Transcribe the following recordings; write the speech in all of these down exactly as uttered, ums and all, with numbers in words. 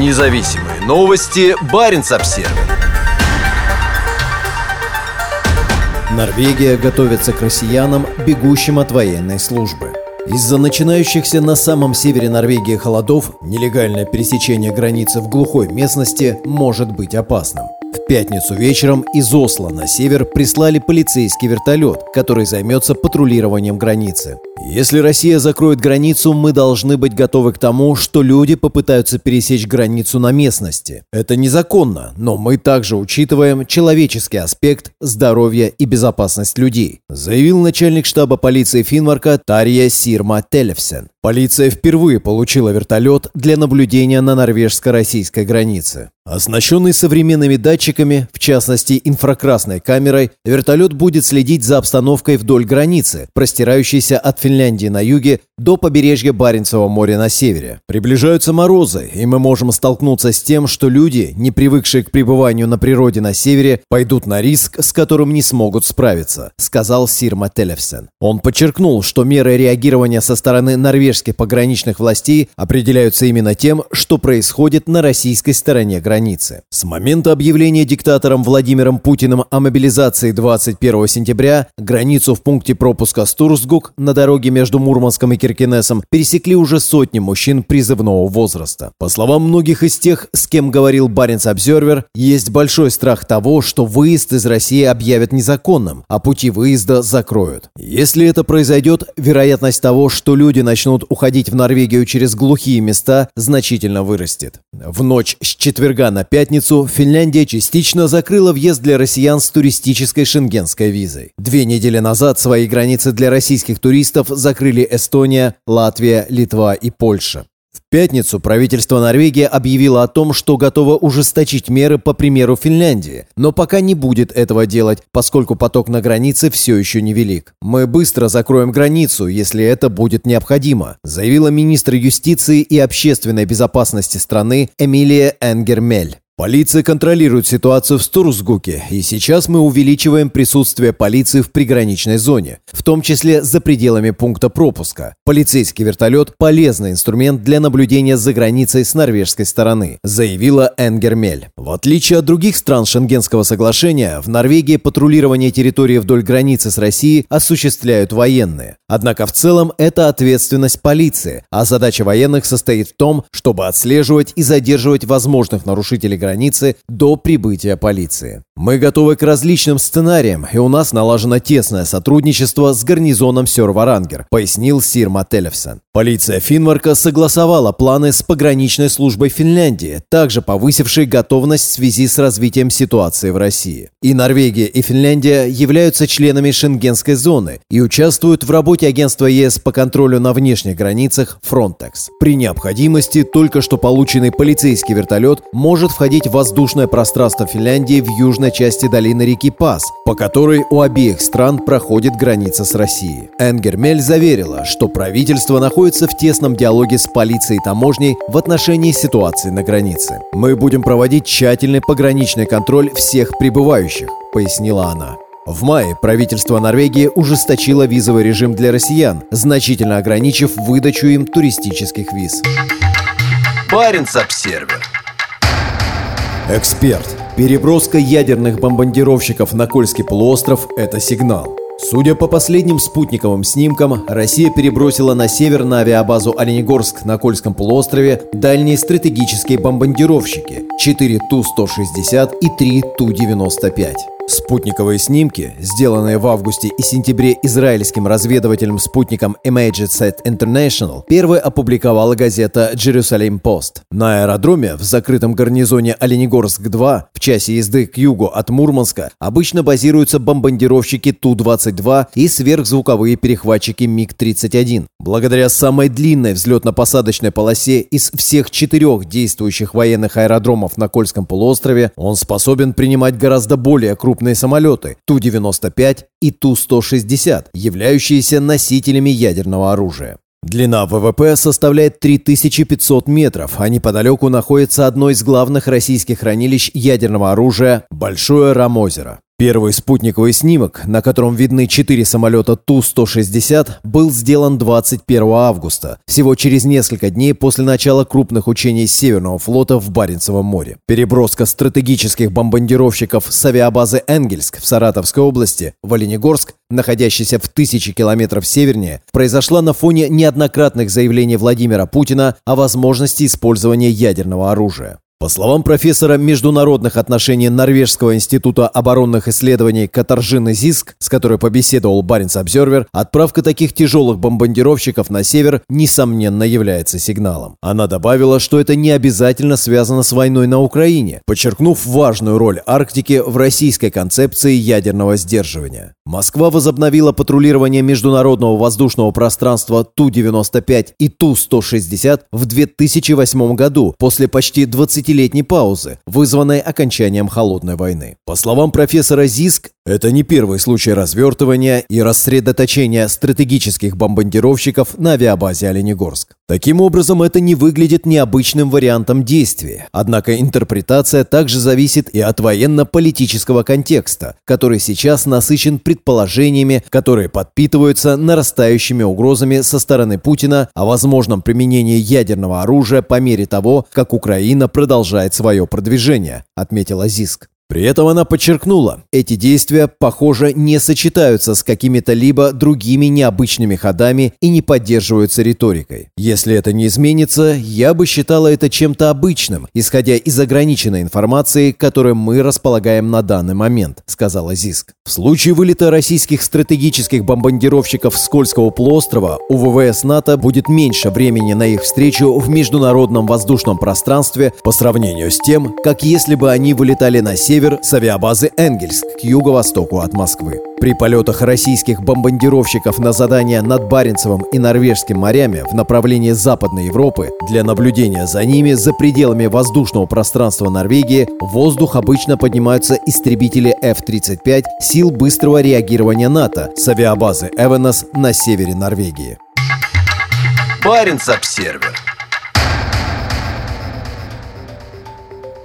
Независимые новости. Баренц-Обсервер. Норвегия готовится к россиянам, бегущим от военной службы. Из-за начинающихся на самом севере Норвегии холодов нелегальное пересечение границы в глухой местности может быть опасным. В пятницу вечером из Осло на север прислали полицейский вертолет, который займется патрулированием границы. Если Россия закроет границу, мы должны быть готовы к тому, что люди попытаются пересечь границу на местности. Это незаконно, но мы также учитываем человеческий аспект, здоровье и безопасность людей, заявил начальник штаба полиции Финмарка Тарье Сирма-Телефсен. Полиция впервые получила вертолет для наблюдения на норвежско-российской границе. Оснащенный современными датчиками, в частности инфракрасной камерой, вертолет будет следить за обстановкой вдоль границы, простирающейся от Финляндии на юге до побережья Баренцевого моря на севере. Приближаются морозы, и мы можем столкнуться с тем, что люди, не привыкшие к пребыванию на природе на севере, пойдут на риск, с которым не смогут справиться, сказал Сирма-Телефсен. Он подчеркнул, что меры реагирования со стороны норвежских пограничных властей определяются именно тем, что происходит на российской стороне границы. Границы. С момента объявления диктатором Владимиром Путиным о мобилизации двадцать первого сентября границу в пункте пропуска Стурсгук на дороге между Мурманском и Киркинесом пересекли уже сотни мужчин призывного возраста. По словам многих из тех, с кем говорил Баренц-Обсервер, есть большой страх того, что выезд из России объявят незаконным, а пути выезда закроют. Если это произойдет, вероятность того, что люди начнут уходить в Норвегию через глухие места, значительно вырастет. В ночь с четверга на пятницу Финляндия частично закрыла въезд для россиян с туристической шенгенской визой. Две недели назад свои границы для российских туристов закрыли Эстония, Латвия, Литва и Польша. В пятницу правительство Норвегии объявило о том, что готово ужесточить меры по примеру Финляндии, но пока не будет этого делать, поскольку поток на границе все еще невелик. «Мы быстро закроем границу, если это будет необходимо», заявила министр юстиции и общественной безопасности страны Эмилия Энгер Мель. Полиция контролирует ситуацию в Стурсгуке, и сейчас мы увеличиваем присутствие полиции в приграничной зоне, в том числе за пределами пункта пропуска. Полицейский вертолет – полезный инструмент для наблюдения за границей с норвежской стороны, заявила Энгер Мель. В отличие от других стран Шенгенского соглашения, в Норвегии патрулирование территории вдоль границы с Россией осуществляют военные. Однако в целом это ответственность полиции, а задача военных состоит в том, чтобы отслеживать и задерживать возможных нарушителей границы. границы до прибытия полиции. Мы готовы к различным сценариям, и у нас налажено тесное сотрудничество с гарнизоном Сёр-Варангер, пояснил Сирма-Телефсен. Полиция Финмарка согласовала планы с пограничной службой Финляндии, также повысившей готовность в связи с развитием ситуации в России. И Норвегия, и Финляндия являются членами Шенгенской зоны и участвуют в работе агентства ЕС по контролю на внешних границах Frontex. При необходимости только что полученный полицейский вертолет может входить в воздушное пространство Финляндии в южной части долины реки Пас, по которой у обеих стран проходит граница с Россией. Энгер Мель заверила, что правительство находится в тесном диалоге с полицией и таможней в отношении ситуации на границе. «Мы будем проводить тщательный пограничный контроль всех прибывающих», — пояснила она. В мае правительство Норвегии ужесточило визовый режим для россиян, значительно ограничив выдачу им туристических виз. Баренц-Обсервер. Эксперт. Переброска ядерных бомбардировщиков на Кольский полуостров – это сигнал. Судя по последним спутниковым снимкам, Россия перебросила на север на авиабазу Оленегорск на Кольском полуострове дальние стратегические бомбардировщики – четыре Ту сто шестьдесят и три Ту девяносто пять. Спутниковые снимки, сделанные в августе и сентябре израильским разведывателем-спутником ImageSat International, первой опубликовала газета Jerusalem Post. На аэродроме в закрытом гарнизоне Оленегорск-два, в часе езды к югу от Мурманска, обычно базируются бомбардировщики Ту двадцать два и сверхзвуковые перехватчики МиГ тридцать один. Благодаря самой длинной взлетно-посадочной полосе из всех четырех действующих военных аэродромов на Кольском полуострове, он способен принимать гораздо более крупные крупные самолеты Ту девяносто пять и Ту сто шестьдесят, являющиеся носителями ядерного оружия. Длина ВВП составляет три тысячи пятьсот метров, а неподалеку находится одно из главных российских хранилищ ядерного оружия – Большое Рамозеро. Первый спутниковый снимок, на котором видны четыре самолета Ту сто шестьдесят, был сделан двадцать первого августа, всего через несколько дней после начала крупных учений Северного флота в Баренцевом море. Переброска стратегических бомбардировщиков с авиабазы «Энгельск» в Саратовской области в Оленегорск, находящийся в тысячи километров севернее, произошла на фоне неоднократных заявлений Владимира Путина о возможности использования ядерного оружия. По словам профессора международных отношений Норвежского института оборонных исследований Катажины Зыск, с которой побеседовал Баренц-Обсервер, отправка таких тяжелых бомбардировщиков на север, несомненно, является сигналом. Она добавила, что это не обязательно связано с войной на Украине, подчеркнув важную роль Арктики в российской концепции ядерного сдерживания. Москва возобновила патрулирование международного воздушного пространства Ту девяносто пять и Ту сто шестьдесят в две тысячи восьмом году после почти двадцатилетней паузы, вызванной окончанием Холодной войны. По словам профессора Зиск, это не первый случай развертывания и рассредоточения стратегических бомбардировщиков на авиабазе Оленегорск. Таким образом, это не выглядит необычным вариантом действия, однако интерпретация также зависит и от военно-политического контекста, который сейчас насыщен предположениями, которые подпитываются нарастающими угрозами со стороны Путина о возможном применении ядерного оружия по мере того, как Украина продолжает свое продвижение, отметила Зиск. При этом она подчеркнула, эти действия, похоже, не сочетаются с какими-то либо другими необычными ходами и не поддерживаются риторикой. Если это не изменится, я бы считала это чем-то обычным, исходя из ограниченной информации, которой мы располагаем на данный момент, сказала Зиск. В случае вылета российских стратегических бомбардировщиков с Кольского полуострова у ВВС НАТО будет меньше времени на их встречу в международном воздушном пространстве по сравнению с тем, как если бы они вылетали на север с авиабазы «Энгельск» к юго-востоку от Москвы. При полетах российских бомбардировщиков на задания над Баренцевым и Норвежским морями в направлении Западной Европы для наблюдения за ними за пределами воздушного пространства Норвегии в воздух обычно поднимаются истребители эф тридцать пять сил быстрого реагирования НАТО с авиабазы «Эвенес» на севере Норвегии. Баренц-Обсервер.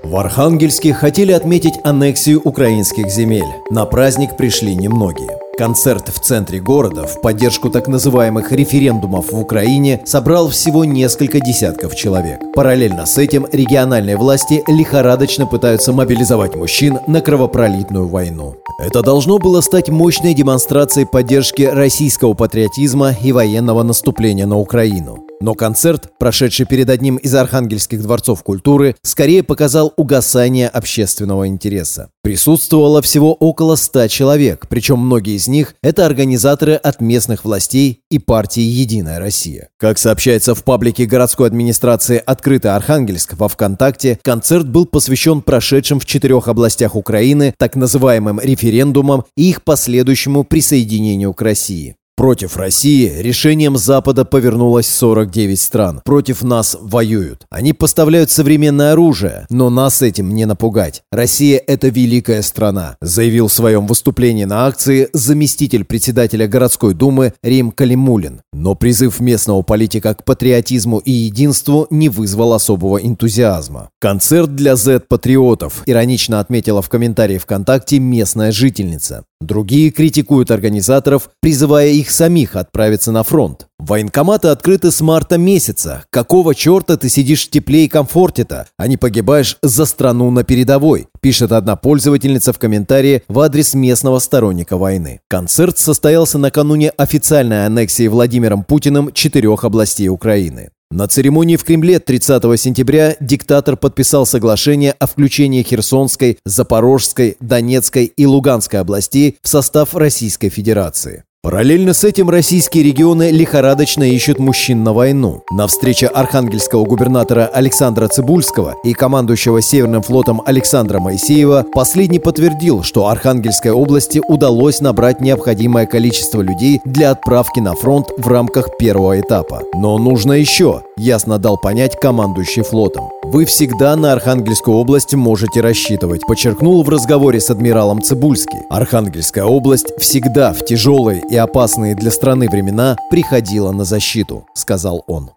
В Архангельске хотели отметить аннексию украинских земель. На праздник пришли немногие. Концерт в центре города в поддержку так называемых референдумов в Украине собрал всего несколько десятков человек. Параллельно с этим региональные власти лихорадочно пытаются мобилизовать мужчин на кровопролитную войну. Это должно было стать мощной демонстрацией поддержки российского патриотизма и военного наступления на Украину. Но концерт, прошедший перед одним из архангельских дворцов культуры, скорее показал угасание общественного интереса. Присутствовало всего около ста человек, причем многие из них – это организаторы от местных властей и партии «Единая Россия». Как сообщается в паблике городской администрации «Открытый Архангельск» во ВКонтакте, концерт был посвящен прошедшим в четырех областях Украины так называемым референдумам и их последующему присоединению к России. Против России решением Запада повернулось сорок девять стран. Против нас воюют. Они поставляют современное оружие, но нас этим не напугать. Россия – это великая страна, заявил в своем выступлении на акции заместитель председателя городской думы Рим Калимулин. Но призыв местного политика к патриотизму и единству не вызвал особого энтузиазма. Концерт для зет-патриотов, иронично отметила в комментарии ВКонтакте местная жительница. Другие критикуют организаторов, призывая их самих отправиться на фронт. Военкоматы открыты с марта месяца. Какого черта ты сидишь в тепле и комфорте-то, а не погибаешь за страну на передовой? Пишет одна пользовательница в комментарии в адрес местного сторонника войны. Концерт состоялся накануне официальной аннексии Владимиром Путиным четырех областей Украины. На церемонии в Кремле тридцатого сентября диктатор подписал соглашение о включении Херсонской, Запорожской, Донецкой и Луганской областей в состав Российской Федерации. Параллельно с этим российские регионы лихорадочно ищут мужчин на войну. На встрече архангельского губернатора Александра Цыбульского и командующего Северным флотом Александра Моисеева последний подтвердил, что Архангельской области удалось набрать необходимое количество людей для отправки на фронт в рамках первого этапа. Но нужно еще, ясно дал понять командующий флотом. Вы всегда на Архангельскую область можете рассчитывать, подчеркнул в разговоре с адмиралом Цыбульский. Архангельская область всегда в тяжелые и опасные для страны времена приходила на защиту, сказал он.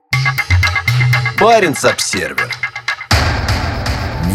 Баренц-Обсервер.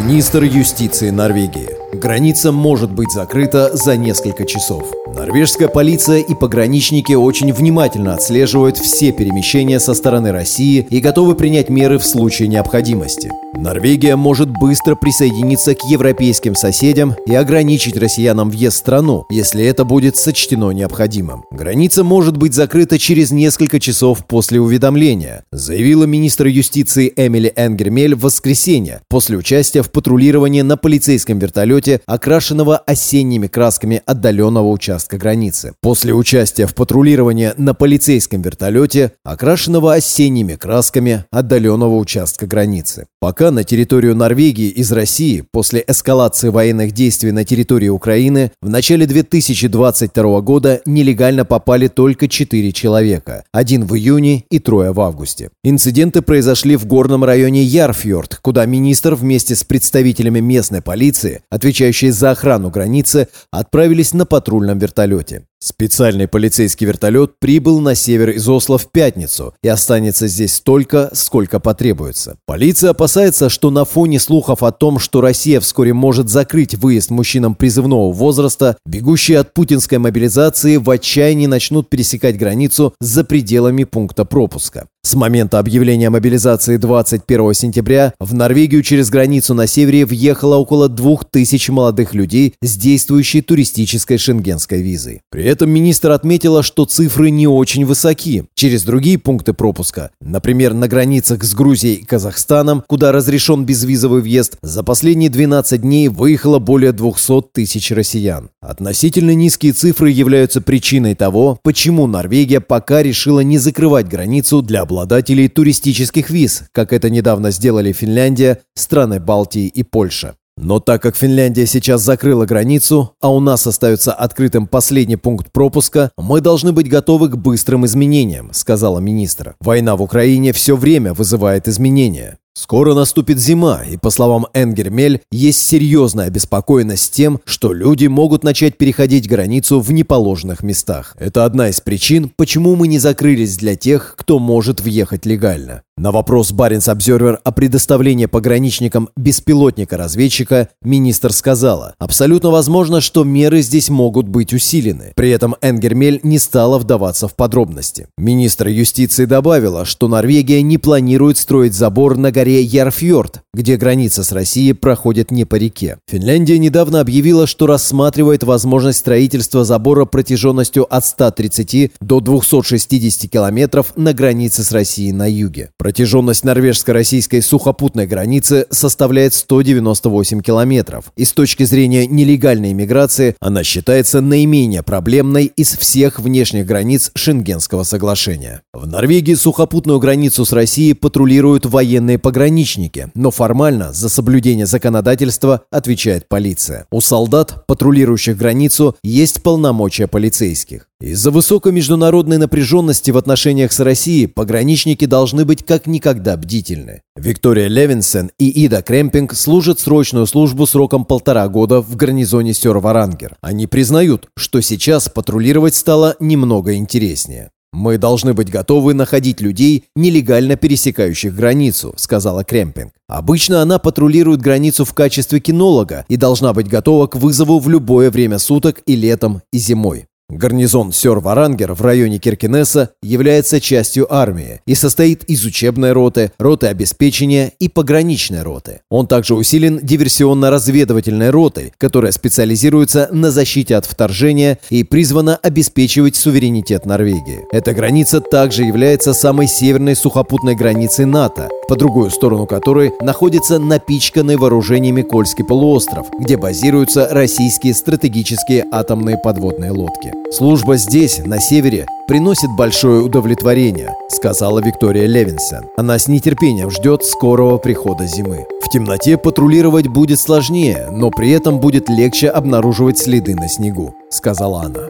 Министр юстиции Норвегии. Граница может быть закрыта за несколько часов. Норвежская полиция и пограничники очень внимательно отслеживают все перемещения со стороны России и готовы принять меры в случае необходимости. Норвегия может быстро присоединиться к европейским соседям и ограничить россиянам въезд в страну, если это будет сочтено необходимым. Граница может быть закрыта через несколько часов после уведомления, заявила министр юстиции Эмилия Энгер Мель в воскресенье после участия в патрулировании на полицейском вертолете, окрашенного осенними красками отдаленного участка границы. После участия в патрулировании на полицейском вертолете, окрашенного осенними красками отдаленного участка границы. Пока на территорию Норвегии из России после эскалации военных действий на территории Украины в начале две тысячи двадцать второго года нелегально попали только четыре человека, один в июне и трое в августе. Инциденты произошли в горном районе Ярфьорд, куда министр вместе с представителями местной полиции, отвечающей за охрану границы, отправились на патрульном вертолете. Специальный полицейский вертолет прибыл на север из Осло в пятницу и останется здесь столько, сколько потребуется. Полиция опасается, что на фоне слухов о том, что Россия вскоре может закрыть выезд мужчинам призывного возраста, бегущие от путинской мобилизации в отчаянии начнут пересекать границу за пределами пункта пропуска. С момента объявления мобилизации двадцать первого сентября в Норвегию через границу на севере въехало около двух тысяч молодых людей с действующей туристической шенгенской визой. При этом министр отметила, что цифры не очень высоки. Через другие пункты пропуска, например, на границах с Грузией и Казахстаном, куда разрешен безвизовый въезд, за последние двенадцать дней выехало более двухсот тысяч россиян. Относительно низкие цифры являются причиной того, почему Норвегия пока решила не закрывать границу для обладателей. обладателей туристических виз, как это недавно сделали Финляндия, страны Балтии и Польша. Но так как Финляндия сейчас закрыла границу, а у нас остается открытым последний пункт пропуска, мы должны быть готовы к быстрым изменениям, сказала министр. Война в Украине все время вызывает изменения. Скоро наступит зима, и, по словам Энгер Мель, есть серьезная обеспокоенность тем, что люди могут начать переходить границу в неположенных местах. Это одна из причин, почему мы не закрылись для тех, кто может въехать легально. На вопрос Баренц-Обсервер о предоставлении пограничникам беспилотника-разведчика министр сказала: «Абсолютно возможно, что меры здесь могут быть усилены». При этом Энгер Мель не стала вдаваться в подробности. Министр юстиции добавила, что Норвегия не планирует строить забор на горе Ярфьорд, где граница с Россией проходит не по реке. Финляндия недавно объявила, что рассматривает возможность строительства забора протяженностью от ста тридцати до двухсот шестидесяти километров на границе с Россией на юге. Протяженность норвежско-российской сухопутной границы составляет сто девяносто восемь километров, и с точки зрения нелегальной миграции она считается наименее проблемной из всех внешних границ Шенгенского соглашения. В Норвегии сухопутную границу с Россией патрулируют военные пограничники. пограничники, но формально за соблюдение законодательства отвечает полиция. У солдат, патрулирующих границу, есть полномочия полицейских. Из-за высокой международной напряженности в отношениях с Россией пограничники должны быть как никогда бдительны. Виктория Левинсен и Ида Кремпинг служат срочную службу сроком полтора года в гарнизоне Сёр-Варангер. Они признают, что сейчас патрулировать стало немного интереснее. «Мы должны быть готовы находить людей, нелегально пересекающих границу», — сказала Кремпинг. «Обычно она патрулирует границу в качестве кинолога и должна быть готова к вызову в любое время суток и летом, и зимой». Гарнизон Сёр-Варангер в районе Киркенеса является частью армии и состоит из учебной роты, роты обеспечения и пограничной роты. Он также усилен диверсионно-разведывательной ротой, которая специализируется на защите от вторжения и призвана обеспечивать суверенитет Норвегии. Эта граница также является самой северной сухопутной границей НАТО, по другую сторону которой находится напичканный вооружениями Кольский полуостров, где базируются российские стратегические атомные подводные лодки. «Служба здесь, на севере, приносит большое удовлетворение», — сказала Виктория Левинсен. «Она с нетерпением ждет скорого прихода зимы. В темноте патрулировать будет сложнее, но при этом будет легче обнаруживать следы на снегу», — сказала она.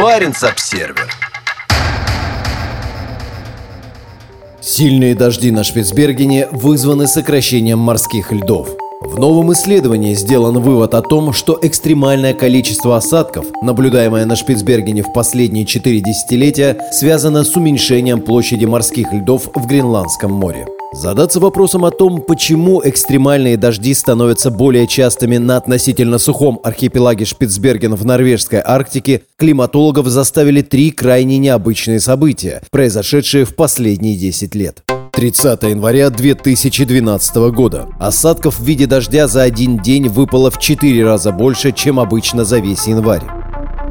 Баренц-Обсервер. Сильные дожди на Шпицбергене вызваны сокращением морских льдов. В новом исследовании сделан вывод о том, что экстремальное количество осадков, наблюдаемое на Шпицбергене в последние четыре десятилетия, связано с уменьшением площади морских льдов в Гренландском море. Задаться вопросом о том, почему экстремальные дожди становятся более частыми на относительно сухом архипелаге Шпицберген в норвежской Арктике, климатологов заставили три крайне необычные события, произошедшие в последние десять лет. тридцатого января две тысячи двенадцатого года. Осадков в виде дождя за один день выпало в четыре раза больше, чем обычно за весь январь.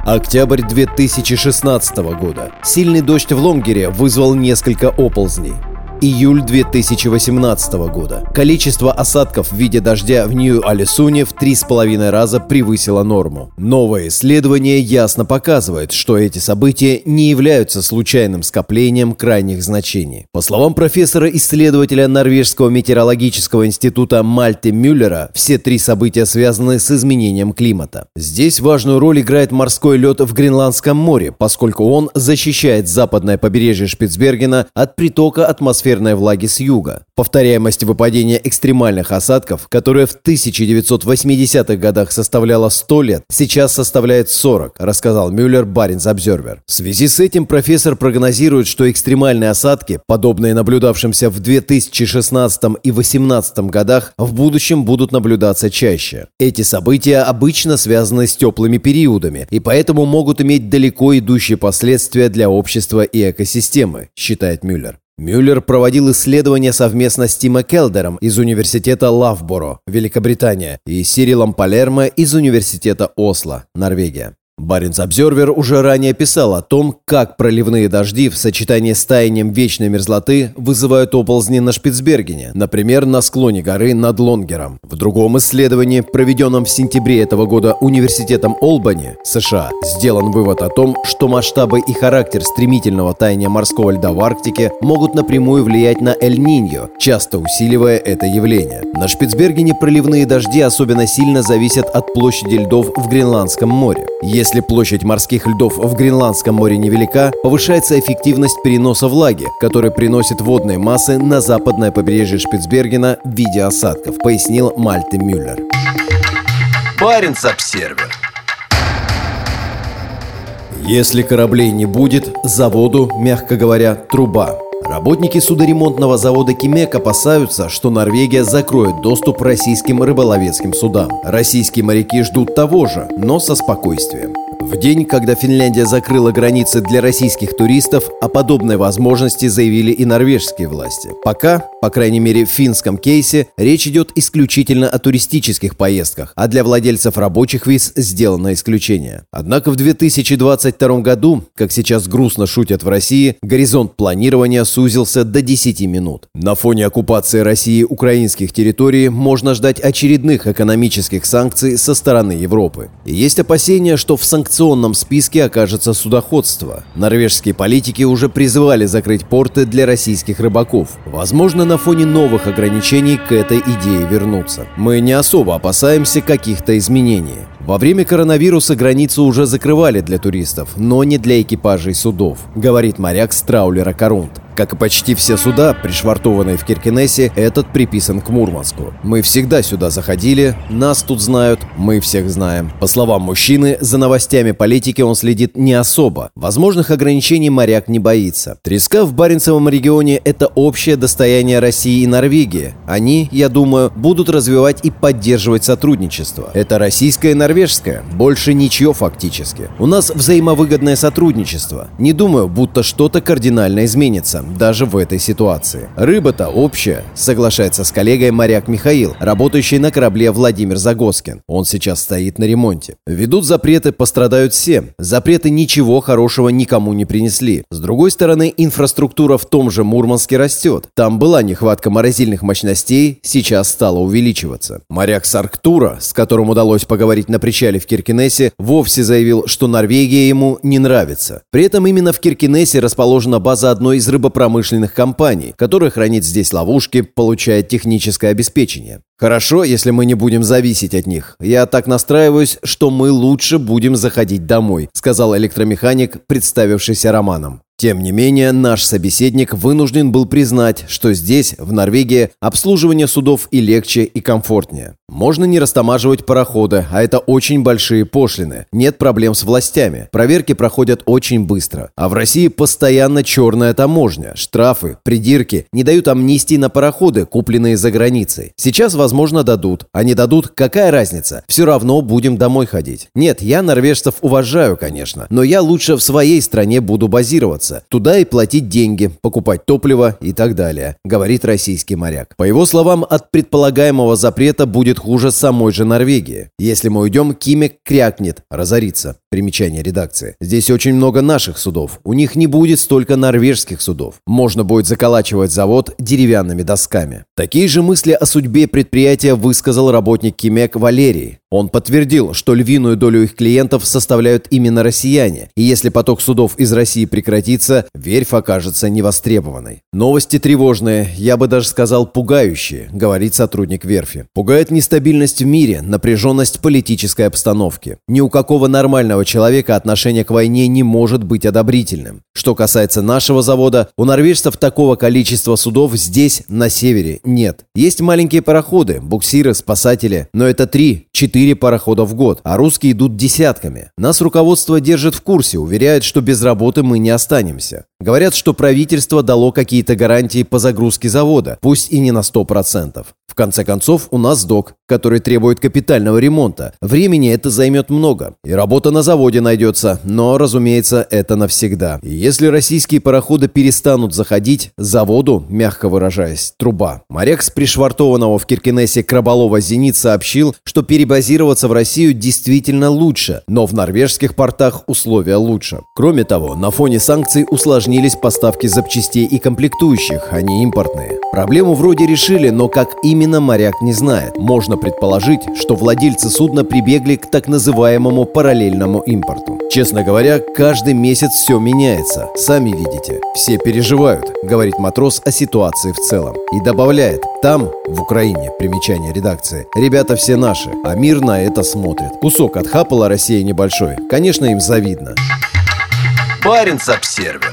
октябрь две тысячи шестнадцатого года. Сильный дождь в Лонгере вызвал несколько оползней. июль две тысячи восемнадцатого года. Количество осадков в виде дождя в Нью-Алисуне в три с половиной раза превысило норму. Новое исследование ясно показывает, что эти события не являются случайным скоплением крайних значений. По словам профессора-исследователя Норвежского метеорологического института Мальте Мюллера, все три события связаны с изменением климата. Здесь важную роль играет морской лед в Гренландском море, поскольку он защищает западное побережье Шпицбергена от притока атмосферы влаги с юга. Повторяемость выпадения экстремальных осадков, которая в тысяча девятьсот восьмидесятых годах составляла сто лет, сейчас составляет сорок, рассказал Мюллер Баренц-Обсервер. В связи с этим профессор прогнозирует, что экстремальные осадки, подобные наблюдавшимся в две тысячи шестнадцатом и две тысячи восемнадцатом годах, в будущем будут наблюдаться чаще. Эти события обычно связаны с теплыми периодами и поэтому могут иметь далеко идущие последствия для общества и экосистемы, считает Мюллер. Мюллер проводил исследования совместно с Тимом Келдером из университета Лавборо, Великобритания, и Сирилом Палермо из университета Осло, Норвегия. Баренц-Обсервер уже ранее писал о том, как проливные дожди в сочетании с таянием вечной мерзлоты вызывают оползни на Шпицбергене, например, на склоне горы над Лонгером. В другом исследовании, проведенном в сентябре этого года университетом Олбани, США, сделан вывод о том, что масштабы и характер стремительного таяния морского льда в Арктике могут напрямую влиять на Эль-Ниньо, часто усиливая это явление. На Шпицбергене проливные дожди особенно сильно зависят от площади льдов в Гренландском море. Если площадь морских льдов в Гренландском море невелика, повышается эффективность переноса влаги, который приносит водные массы на западное побережье Шпицбергена в виде осадков, пояснил Мальте Мюллер. Баренц-Обсервер. Если кораблей не будет, заводу, мягко говоря, труба. Работники судоремонтного завода «Кимек» опасаются, что Норвегия закроет доступ российским рыболовецким судам. Российские моряки ждут того же, но со спокойствием. В день, когда Финляндия закрыла границы для российских туристов, о подобной возможности заявили и норвежские власти. Пока, по крайней мере в финском кейсе, речь идет исключительно о туристических поездках, а для владельцев рабочих виз сделано исключение. Однако в две тысячи двадцать втором году, как сейчас грустно шутят в России, горизонт планирования сузился до десяти минут. На фоне оккупации России украинских территорий можно ждать очередных экономических санкций со стороны Европы. И есть опасения, что в санкционном В санкционном списке окажется судоходство. Норвежские политики уже призвали закрыть порты для российских рыбаков. Возможно, на фоне новых ограничений к этой идее вернуться. Мы не особо опасаемся каких-то изменений. Во время коронавируса границу уже закрывали для туристов, но не для экипажей судов, говорит моряк с траулера «Корунд». Как и почти все суда, пришвартованные в Киркенесе, этот приписан к Мурманску. «Мы всегда сюда заходили, нас тут знают, мы всех знаем». По словам мужчины, за новостями политики он следит не особо. Возможных ограничений моряк не боится. Треска в Баренцевом регионе – это общее достояние России и Норвегии. Они, я думаю, будут развивать и поддерживать сотрудничество. Это российское и норвежское, больше ничье фактически. У нас взаимовыгодное сотрудничество. Не думаю, будто что-то кардинально изменится. Даже в этой ситуации. Рыба-то общая, соглашается с коллегой моряк Михаил, работающий на корабле Владимир Загоскин. Он сейчас стоит на ремонте. Ведут запреты, пострадают все. Запреты ничего хорошего никому не принесли. С другой стороны, инфраструктура в том же Мурманске растет. Там была нехватка морозильных мощностей, сейчас стала увеличиваться. Моряк с Арктура, с которым удалось поговорить на причале в Киркенесе, вовсе заявил, что Норвегия ему не нравится. При этом именно в Киркенесе расположена база одной из рыбопромышленных промышленных компаний, которые хранят здесь ловушки, получают техническое обеспечение. Хорошо, если мы не будем зависеть от них. Я так настраиваюсь, что мы лучше будем заходить домой, сказал электромеханик, представившийся Романом. Тем не менее, наш собеседник вынужден был признать, что здесь, в Норвегии, обслуживание судов и легче, и комфортнее. Можно не растамаживать пароходы, а это очень большие пошлины. Нет проблем с властями, проверки проходят очень быстро. А в России постоянно черная таможня, штрафы, придирки, не дают амнистии на пароходы, купленные за границей. Сейчас, возможно, дадут. А не дадут, какая разница? Все равно будем домой ходить. Нет, я норвежцев уважаю, конечно, но я лучше в своей стране буду базироваться. Туда и платить деньги, покупать топливо и так далее, говорит российский моряк. По его словам, от предполагаемого запрета будет хуже самой же Норвегии. Если мы уйдем, Кимек крякнет, разорится. Примечание редакции. Здесь очень много наших судов. У них не будет столько норвежских судов. Можно будет заколачивать завод деревянными досками. Такие же мысли о судьбе предприятия высказал работник Кимек Валерий. Он подтвердил, что львиную долю их клиентов составляют именно россияне, и если поток судов из России прекратится, верфь окажется невостребованной. «Новости тревожные, я бы даже сказал пугающие», — говорит сотрудник верфи. «Пугает нестабильность в мире, напряженность политической обстановки. Ни у какого нормального человека отношение к войне не может быть одобрительным. Что касается нашего завода, у норвежцев такого количества судов здесь, на севере, нет. Есть маленькие пароходы, буксиры, спасатели, но это три-четыре парохода в год, а русские идут десятками. Нас руководство держит в курсе, уверяет, что без работы мы не останемся. Говорят, что правительство дало какие-то гарантии по загрузке завода, пусть и не на сто процентов. В конце концов, у нас док, который требует капитального ремонта. Времени это займет много, и работа на заводе найдется, но, разумеется, это навсегда. И если российские пароходы перестанут заходить, заводу, мягко выражаясь, труба». Моряк с пришвартованного в Киркенесе краболова «Зенит» сообщил, что перебазироваться в Россию действительно лучше, но в норвежских портах условия лучше. Кроме того, на фоне санкций усложнились поставки запчастей и комплектующих, а не импортные. Проблему вроде решили, но как именно моряк не знает. Можно предположить, что владельцы судна прибегли к так называемому параллельному импорту. «Честно говоря, каждый месяц все меняется. Сами видите. Все переживают», — говорит матрос о ситуации в целом. И добавляет: «Там, в Украине, примечание редакции, ребята все наши, а мир на это смотрит. Кусок отхапала Россия небольшой. Конечно, им завидно». Баренц-Обсервер.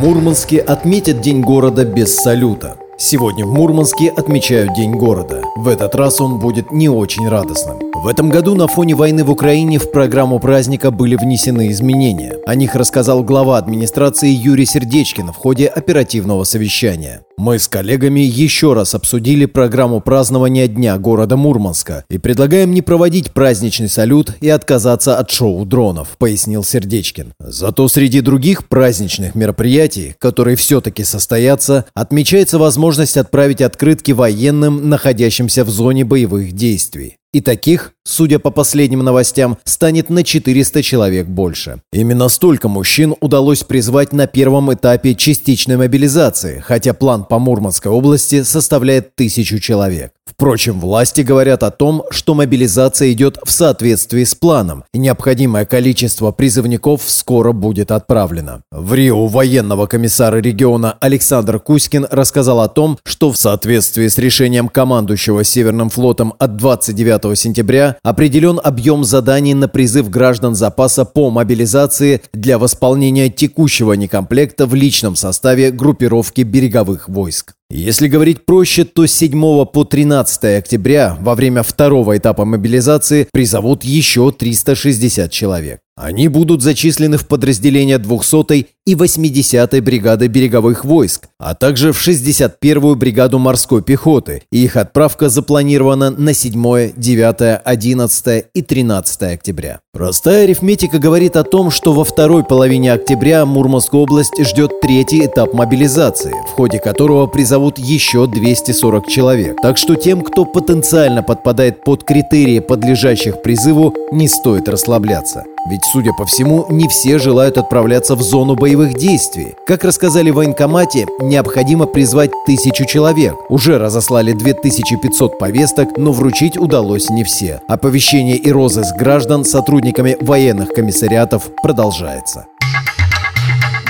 В Мурманске отметят День города без салюта. Сегодня в Мурманске отмечают День города. В этот раз он будет не очень радостным. В этом году на фоне войны в Украине в программу праздника были внесены изменения. О них рассказал глава администрации Юрий Сердечкин в ходе оперативного совещания. «Мы с коллегами еще раз обсудили программу празднования Дня города Мурманска и предлагаем не проводить праздничный салют и отказаться от шоу дронов», — пояснил Сердечкин. «Зато среди других праздничных мероприятий, которые все-таки состоятся, отмечается возможность отправить открытки военным, находящимся в зоне боевых действий. И таких, судя по последним новостям, станет на четыреста человек больше. Именно столько мужчин удалось призвать на первом этапе частичной мобилизации, хотя план по Мурманской области составляет тысячу человек. Впрочем, власти говорят о том, что мобилизация идет в соответствии с планом, и необходимое количество призывников скоро будет отправлено». В Рио военного комиссара региона Александр Кузькин рассказал о том, что в соответствии с решением командующего Северным флотом от двадцать девятого сентября определен объем заданий на призыв граждан запаса по мобилизации для восполнения текущего некомплекта в личном составе группировки береговых войск. Если говорить проще, то с седьмого по тринадцатое октября во время второго этапа мобилизации призовут еще триста шестьдесят человек. Они будут зачислены в подразделения двухсотой и восьмидесятой бригады береговых войск, а также в шестьдесят первую бригаду морской пехоты, и их отправка запланирована на седьмое, девятое, одиннадцатое и тринадцатое октября. Простая арифметика говорит о том, что во второй половине октября Мурманскую область ждет третий этап мобилизации, в ходе которого призовут еще двести сорок человек. Так что тем, кто потенциально подпадает под критерии подлежащих призыву, не стоит расслабляться. Ведь, судя по всему, не все желают отправляться в зону боевых действий. Как рассказали в военкомате, необходимо призвать тысячу человек. Уже разослали две тысячи пятьсот повесток, но вручить удалось не все. Оповещение и розыск граждан сотрудниками военных комиссариатов продолжается.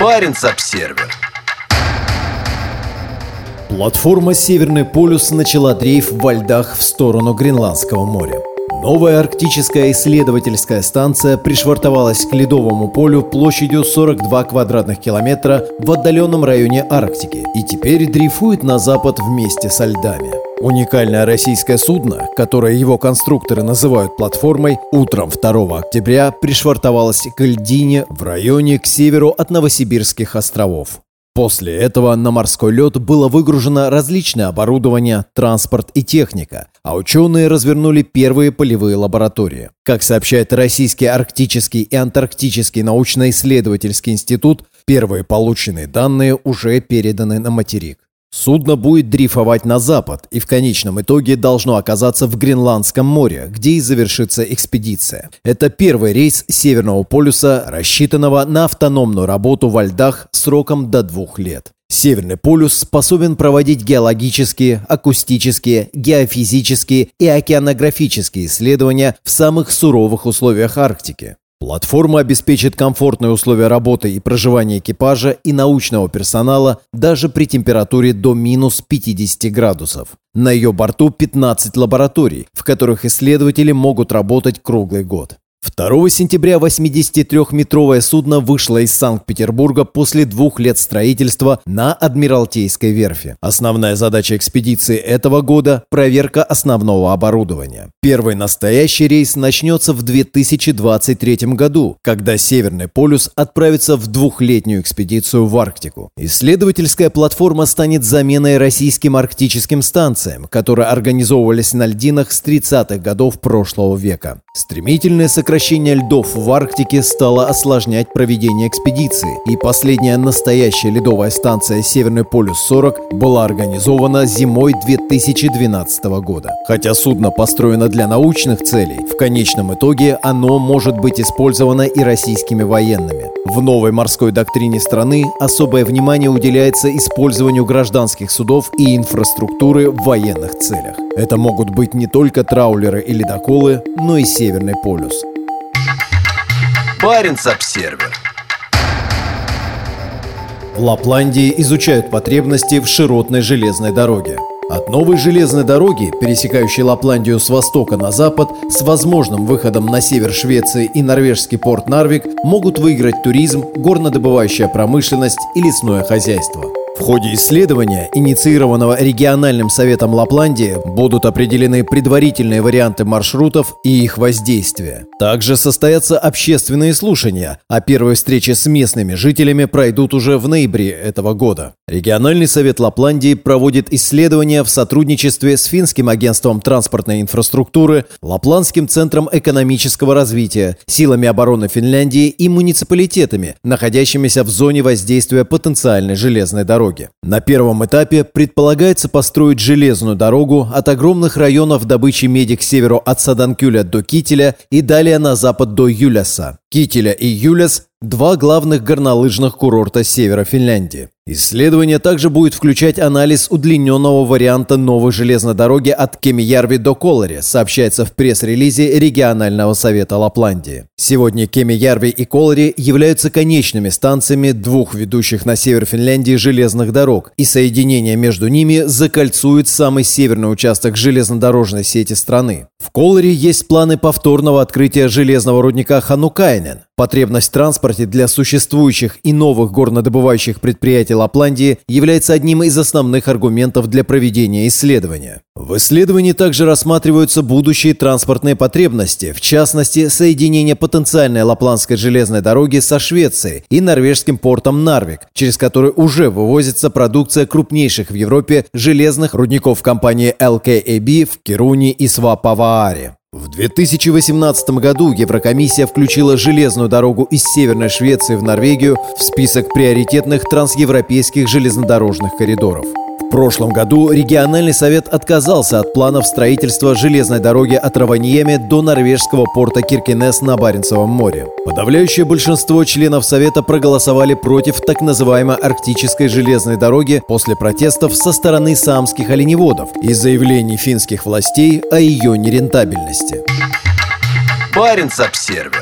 Баренц-Обсервер. Платформа «Северный полюс» начала дрейф во льдах в сторону Гренландского моря. Новая арктическая исследовательская станция пришвартовалась к ледовому полю площадью сорок два квадратных километра в отдаленном районе Арктики и теперь дрейфует на запад вместе со льдами. Уникальное российское судно, которое его конструкторы называют платформой, утром второго октября пришвартовалось к льдине в районе к северу от Новосибирских островов. После этого на морской лед было выгружено различное оборудование, транспорт и техника, а ученые развернули первые полевые лаборатории. Как сообщает Российский арктический и антарктический научно-исследовательский институт, первые полученные данные уже переданы на материк. Судно будет дрейфовать на запад и в конечном итоге должно оказаться в Гренландском море, где и завершится экспедиция. Это первый рейс Северного полюса, рассчитанного на автономную работу во льдах сроком до двух лет. Северный полюс способен проводить геологические, акустические, геофизические и океанографические исследования в самых суровых условиях Арктики. Платформа обеспечит комфортные условия работы и проживания экипажа и научного персонала даже при температуре до минус пятидесяти градусов. На ее борту пятнадцать лабораторий, в которых исследователи могут работать круглый год. второго сентября восьмидесятитрёхметровое судно вышло из Санкт-Петербурга после двух лет строительства на Адмиралтейской верфи. Основная задача экспедиции этого года – проверка основного оборудования. Первый настоящий рейс начнется в две тысячи двадцать третьем году, когда Северный полюс отправится в двухлетнюю экспедицию в Арктику. Исследовательская платформа станет заменой российским арктическим станциям, которые организовывались на льдинах с тридцатых годов прошлого века. Стремительное сокращение льдов в Арктике стало осложнять проведение экспедиции, и последняя настоящая ледовая станция «Северный полюс-сорок» была организована зимой две тысячи двенадцатого года. Хотя судно построено для научных целей, в конечном итоге оно может быть использовано и российскими военными. В новой морской доктрине страны особое внимание уделяется использованию гражданских судов и инфраструктуры в военных целях. Это могут быть не только траулеры и ледоколы, но и Северный полюс. Баренц-Обсервер. В Лапландии изучают потребности в широтной железной дороге. От новой железной дороги, пересекающей Лапландию с востока на запад, с возможным выходом на север Швеции и норвежский порт Нарвик, могут выиграть туризм, горнодобывающая промышленность и лесное хозяйство. В ходе исследования, инициированного региональным советом Лапландии, будут определены предварительные варианты маршрутов и их воздействия. Также состоятся общественные слушания, а первые встречи с местными жителями пройдут уже в ноябре этого года. Региональный совет Лапландии проводит исследования в сотрудничестве с Финским агентством транспортной инфраструктуры, Лапландским центром экономического развития, силами обороны Финляндии и муниципалитетами, находящимися в зоне воздействия потенциальной железной дороги. На первом этапе предполагается построить железную дорогу от огромных районов добычи меди к северу от Саданкюля до Кителя и далее на запад до Юляса. Кителя и Юляс – два главных горнолыжных курорта севера Финляндии. Исследование также будет включать анализ удлиненного варианта новой железной дороги от Кемиярви до Колари, сообщается в пресс-релизе регионального совета Лапландии. Сегодня Кемиярви и Колари являются конечными станциями двух ведущих на север Финляндии железных дорог, и соединение между ними закольцует самый северный участок железнодорожной сети страны. В Колари есть планы повторного открытия железного рудника Ханукайнен. Потребность в транспорте для существующих и новых горнодобывающих предприятий Лапландии является одним из основных аргументов для проведения исследования. В исследовании также рассматриваются будущие транспортные потребности, в частности, соединение потенциальной лапландской железной дороги со Швецией и норвежским портом Нарвик, через который уже вывозится продукция крупнейших в Европе железных рудников компании эл кей эй би в Кируне и Свапавааре. В две тысячи восемнадцатом году Еврокомиссия включила железную дорогу из Северной Швеции в Норвегию в список приоритетных трансевропейских железнодорожных коридоров. В прошлом году региональный совет отказался от планов строительства железной дороги от Раваньеми до норвежского порта Киркенес на Баренцевом море. Подавляющее большинство членов совета проголосовали против так называемой арктической железной дороги после протестов со стороны саамских оленеводов и заявлений финских властей о ее нерентабельности. Баренц-Обсервер.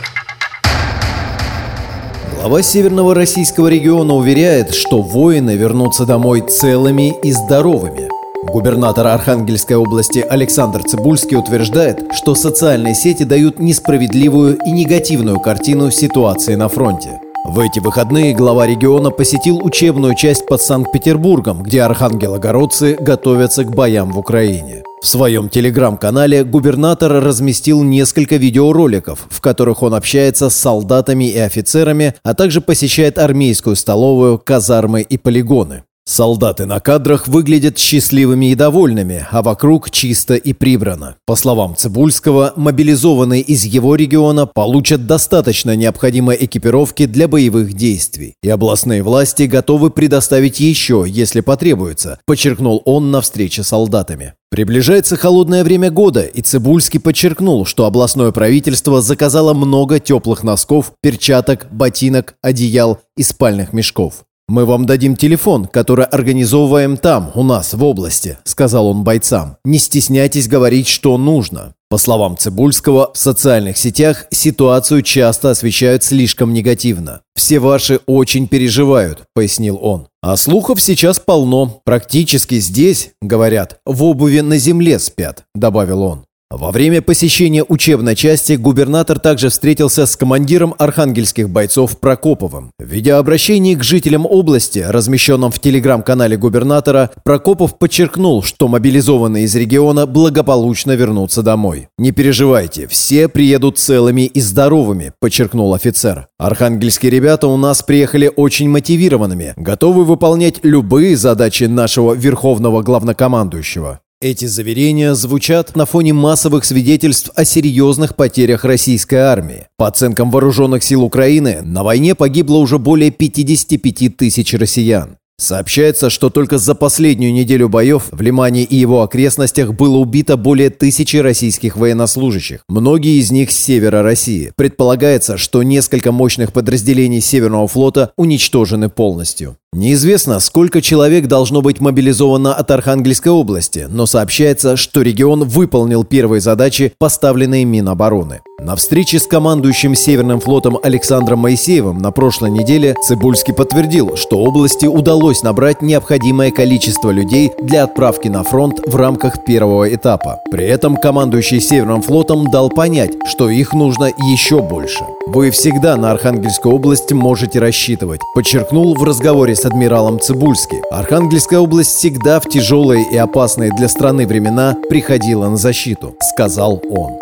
Глава Северного российского региона уверяет, что воины вернутся домой целыми и здоровыми. Губернатор Архангельской области Александр Цыбульский утверждает, что социальные сети дают несправедливую и негативную картину ситуации на фронте. В эти выходные глава региона посетил учебную часть под Санкт-Петербургом, где архангелогородцы готовятся к боям в Украине. В своем телеграм-канале губернатор разместил несколько видеороликов, в которых он общается с солдатами и офицерами, а также посещает армейскую столовую, казармы и полигоны. Солдаты на кадрах выглядят счастливыми и довольными, а вокруг чисто и прибрано. По словам Цыбульского, мобилизованные из его региона получат достаточно необходимой экипировки для боевых действий. И областные власти готовы предоставить еще, если потребуется, подчеркнул он на встрече с солдатами. Приближается холодное время года, и Цыбульский подчеркнул, что областное правительство заказало много теплых носков, перчаток, ботинок, одеял и спальных мешков. «Мы вам дадим телефон, который организовываем там, у нас, в области», – сказал он бойцам. «Не стесняйтесь говорить, что нужно». По словам Цыбульского, в социальных сетях ситуацию часто освещают слишком негативно. «Все ваши очень переживают», – пояснил он. «А слухов сейчас полно. Практически здесь, говорят, в обуви на земле спят», – добавил он. Во время посещения учебной части губернатор также встретился с командиром архангельских бойцов Прокоповым. В видеообращении к жителям области, размещенном в телеграм-канале губернатора, Прокопов подчеркнул, что мобилизованные из региона благополучно вернутся домой. «Не переживайте, все приедут целыми и здоровыми», – подчеркнул офицер. «Архангельские ребята у нас приехали очень мотивированными, готовы выполнять любые задачи нашего верховного главнокомандующего». Эти заверения звучат на фоне массовых свидетельств о серьезных потерях российской армии. По оценкам вооруженных сил Украины, на войне погибло уже более пятьдесят пять тысяч россиян. Сообщается, что только за последнюю неделю боев в Лимане и его окрестностях было убито более тысячи российских военнослужащих, многие из них с севера России. Предполагается, что несколько мощных подразделений Северного флота уничтожены полностью. Неизвестно, сколько человек должно быть мобилизовано от Архангельской области, но сообщается, что регион выполнил первые задачи, поставленные Минобороны. На встрече с командующим Северным флотом Александром Моисеевым на прошлой неделе Цыбульский подтвердил, что области удалось набрать необходимое количество людей для отправки на фронт в рамках первого этапа. При этом командующий Северным флотом дал понять, что их нужно еще больше. «Вы всегда на Архангельскую область можете рассчитывать», подчеркнул в разговоре с адмиралом Цыбульский. «Архангельская область всегда в тяжелые и опасные для страны времена приходила на защиту», сказал он.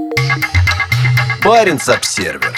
Баренц-Обсервер.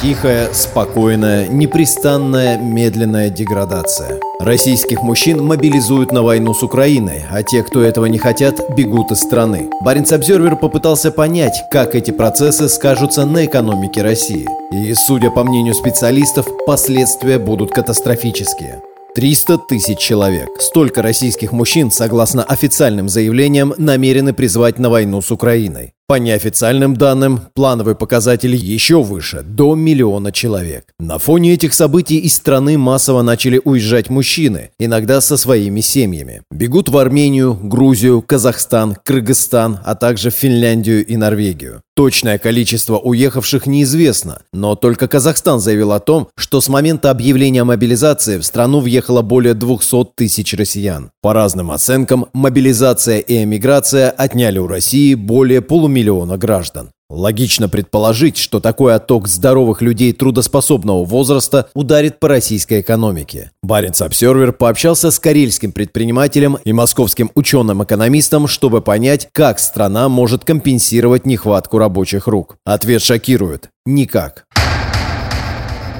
Тихая, спокойная, непрестанная, медленная деградация. Российских мужчин мобилизуют на войну с Украиной, а те, кто этого не хотят, бегут из страны. Баренц-Обсервер попытался понять, как эти процессы скажутся на экономике России. И, судя по мнению специалистов, последствия будут катастрофические. триста тысяч человек. Столько российских мужчин, согласно официальным заявлениям, намерены призвать на войну с Украиной. По неофициальным данным, плановый показатель еще выше – до миллиона человек. На фоне этих событий из страны массово начали уезжать мужчины, иногда со своими семьями. Бегут в Армению, Грузию, Казахстан, Кыргызстан, а также в Финляндию и Норвегию. Точное количество уехавших неизвестно, но только Казахстан заявил о том, что с момента объявления мобилизации в страну въехало более двухсот тысяч россиян. По разным оценкам, мобилизация и эмиграция отняли у России более полумиллиона миллиона граждан. Логично предположить, что такой отток здоровых людей трудоспособного возраста ударит по российской экономике. Баренц-Обсервер пообщался с карельским предпринимателем и московским ученым-экономистом, чтобы понять, как страна может компенсировать нехватку рабочих рук. Ответ шокирует. Никак.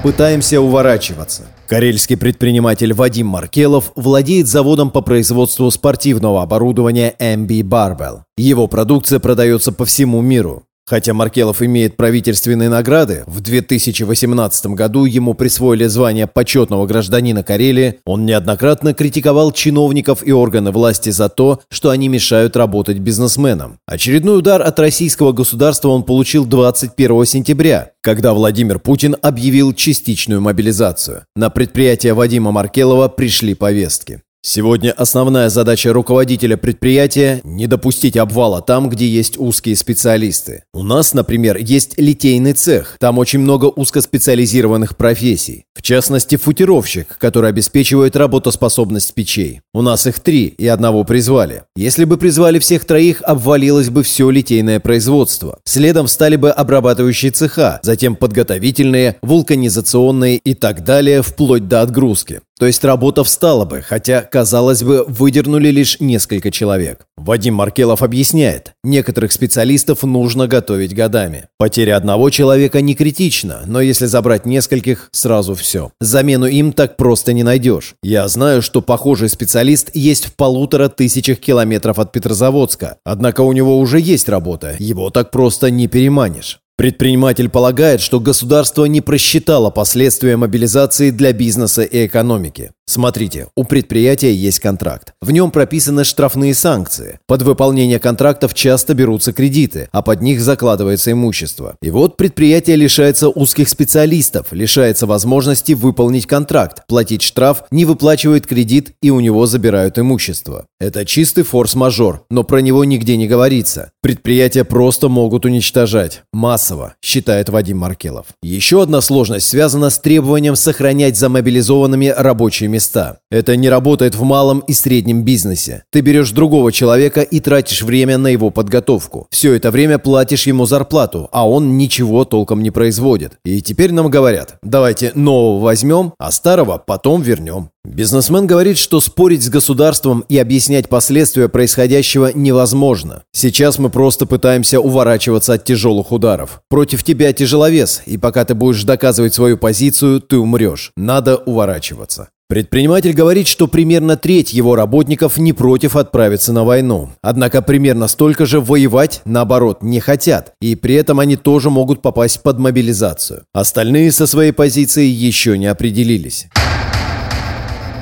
Пытаемся уворачиваться. Карельский предприниматель Вадим Маркелов владеет заводом по производству спортивного оборудования эм би Barbell. Его продукция продается по всему миру. Хотя Маркелов имеет правительственные награды, в две тысячи восемнадцатом году ему присвоили звание почетного гражданина Карелии, он неоднократно критиковал чиновников и органы власти за то, что они мешают работать бизнесменам. Очередной удар от российского государства он получил двадцать первого сентября, когда Владимир Путин объявил частичную мобилизацию. На предприятие Вадима Маркелова пришли повестки. Сегодня основная задача руководителя предприятия – не допустить обвала там, где есть узкие специалисты. У нас, например, есть литейный цех, там очень много узкоспециализированных профессий. В частности, футировщик, который обеспечивает работоспособность печей. У нас их три, и одного призвали. Если бы призвали всех троих, обвалилось бы все литейное производство. Следом встали бы обрабатывающие цеха, затем подготовительные, вулканизационные и так далее, вплоть до отгрузки. То есть работа встала бы, хотя, казалось бы, выдернули лишь несколько человек. Вадим Маркелов объясняет, некоторых специалистов нужно готовить годами. Потеря одного человека не критична, но если забрать нескольких, сразу все. Замену им так просто не найдешь. Я знаю, что похожий специалист есть в полутора тысячах километров от Петрозаводска, однако у него уже есть работа, его так просто не переманишь. Предприниматель полагает, что государство не просчитало последствия мобилизации для бизнеса и экономики. Смотрите, у предприятия есть контракт. В нем прописаны штрафные санкции. Под выполнение контрактов часто берутся кредиты, а под них закладывается имущество. И вот предприятие лишается узких специалистов, лишается возможности выполнить контракт, платить штраф, не выплачивает кредит и у него забирают имущество. Это чистый форс-мажор, но про него нигде не говорится. Предприятия просто могут уничтожать. Массово, считает Вадим Маркелов. Еще одна сложность связана с требованием сохранять за мобилизованными рабочие места. места. Это не работает в малом и среднем бизнесе. Ты берешь другого человека и тратишь время на его подготовку. Все это время платишь ему зарплату, а он ничего толком не производит. И теперь нам говорят, давайте нового возьмем, а старого потом вернем. Бизнесмен говорит, что спорить с государством и объяснять последствия происходящего невозможно. Сейчас мы просто пытаемся уворачиваться от тяжелых ударов. Против тебя тяжеловес, и пока ты будешь доказывать свою позицию, ты умрешь. Надо уворачиваться. Предприниматель говорит, что примерно треть его работников не против отправиться на войну. Однако примерно столько же воевать, наоборот, не хотят. И при этом они тоже могут попасть под мобилизацию. Остальные со своей позицией еще не определились.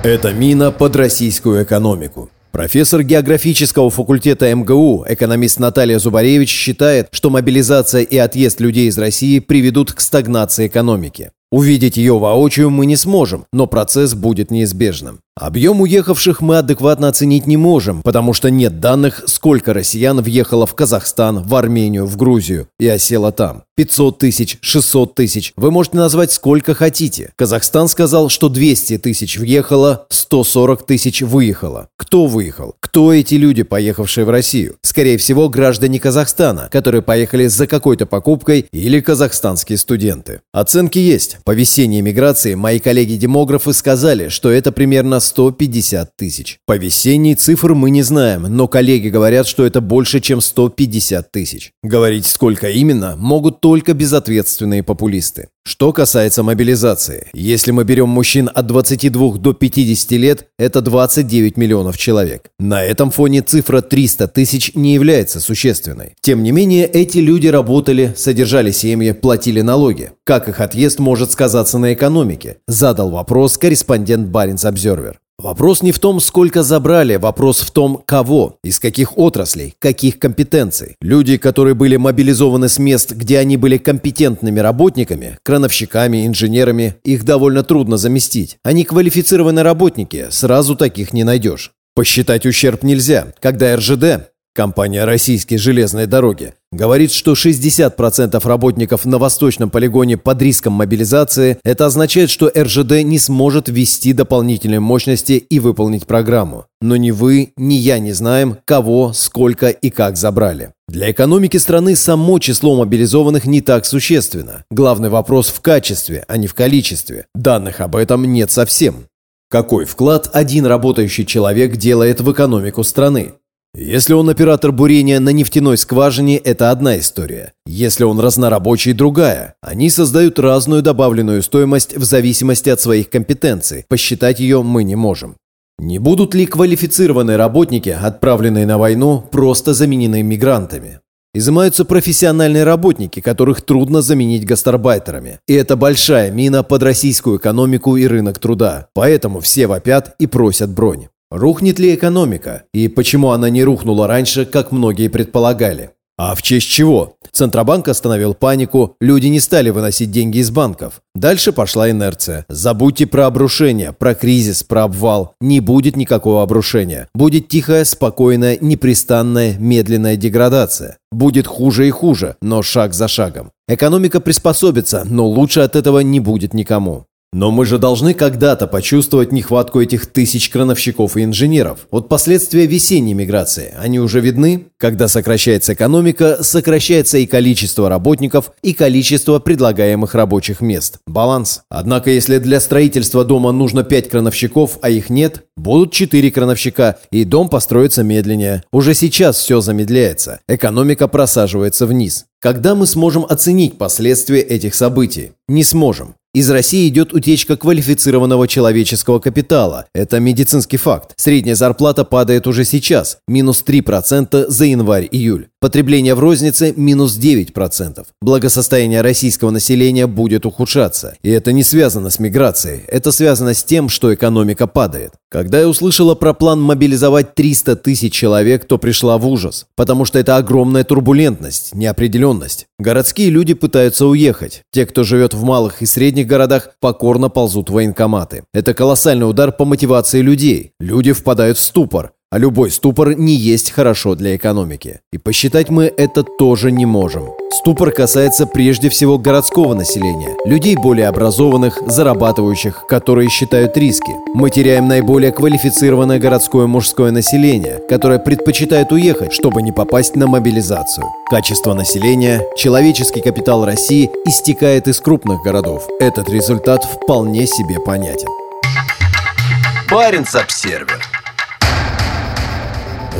Это мина под российскую экономику. Профессор географического факультета эм гэ у, экономист Наталья Зубаревич считает, что мобилизация и отъезд людей из России приведут к стагнации экономики. Увидеть ее воочию мы не сможем, но процесс будет неизбежным. Объем уехавших мы адекватно оценить не можем, потому что нет данных, сколько россиян въехало в Казахстан, в Армению, в Грузию и осело там. пятьсот тысяч, шестьсот тысяч, вы можете назвать сколько хотите. Казахстан сказал, что двести тысяч въехало, сто сорок тысяч выехало. Кто выехал? Кто эти люди, поехавшие в Россию? Скорее всего, граждане Казахстана, которые поехали за какой-то покупкой, или казахстанские студенты. Оценки есть. По весенней миграции мои коллеги-демографы сказали, что это примерно сто пятьдесят тысяч. По весенней цифр мы не знаем, но коллеги говорят, что это больше, чем сто пятьдесят тысяч. Говорить, сколько именно, могут только безответственные популисты. Что касается мобилизации, если мы берем мужчин от двадцати двух до пятидесяти лет, это двадцать девять миллионов человек. На этом фоне цифра триста тысяч не является существенной. Тем не менее, эти люди работали, содержали семьи, платили налоги. Как их отъезд может сказаться на экономике? Задал вопрос корреспондент Баренц-Обсервер. Вопрос не в том, сколько забрали, вопрос в том, кого, из каких отраслей, каких компетенций. Люди, которые были мобилизованы с мест, где они были компетентными работниками, крановщиками, инженерами, их довольно трудно заместить. Они квалифицированные работники, сразу таких не найдешь. Посчитать ущерб нельзя, когда эр жэ дэ, компания «Российские железные дороги», говорит, что шестьдесят процентов работников на восточном полигоне под риском мобилизации, это означает, что эр жэ дэ не сможет ввести дополнительные мощности и выполнить программу. Но ни вы, ни я не знаем, кого, сколько и как забрали. Для экономики страны само число мобилизованных не так существенно. Главный вопрос в качестве, а не в количестве. Данных об этом нет совсем. Какой вклад один работающий человек делает в экономику страны? Если он оператор бурения на нефтяной скважине, это одна история. Если он разнорабочий, другая. Они создают разную добавленную стоимость в зависимости от своих компетенций. Посчитать ее мы не можем. Не будут ли квалифицированные работники, отправленные на войну, просто заменены мигрантами? Изымаются профессиональные работники, которых трудно заменить гастарбайтерами. И это большая мина под российскую экономику и рынок труда. Поэтому все вопят и просят бронь. Рухнет ли экономика? И почему она не рухнула раньше, как многие предполагали? А в честь чего? Центробанк остановил панику, люди не стали выносить деньги из банков. Дальше пошла инерция. Забудьте про обрушение, про кризис, про обвал. Не будет никакого обрушения. Будет тихая, спокойная, непрестанная, медленная деградация. Будет хуже и хуже, но шаг за шагом. Экономика приспособится, но лучше от этого не будет никому. Но мы же должны когда-то почувствовать нехватку этих тысяч крановщиков и инженеров. Вот последствия весенней миграции, они уже видны? Когда сокращается экономика, сокращается и количество работников, и количество предлагаемых рабочих мест. Баланс. Однако, если для строительства дома нужно пять крановщиков, а их нет, будут четыре крановщика, и дом построится медленнее. Уже сейчас все замедляется, экономика просаживается вниз. Когда мы сможем оценить последствия этих событий? Не сможем. Из России идет утечка квалифицированного человеческого капитала. Это медицинский факт. Средняя зарплата падает уже сейчас. Минус три процента за январь-июль. Потребление в рознице минус девять процентов. Благосостояние российского населения будет ухудшаться. И это не связано с миграцией. Это связано с тем, что экономика падает. Когда я услышала про план мобилизовать триста тысяч человек, то пришла в ужас. Потому что это огромная турбулентность, неопределенность. Городские люди пытаются уехать. Те, кто живет в малых и средних городах, покорно ползут в военкоматы. Это колоссальный удар по мотивации людей. Люди впадают в ступор. А любой ступор не есть хорошо для экономики. И посчитать мы это тоже не можем. Ступор касается прежде всего городского населения, людей более образованных, зарабатывающих, которые считают риски. Мы теряем наиболее квалифицированное городское мужское население, которое предпочитает уехать, чтобы не попасть на мобилизацию. Качество населения, человеческий капитал России истекает из крупных городов. Этот результат вполне себе понятен. Баренц-Обсервер.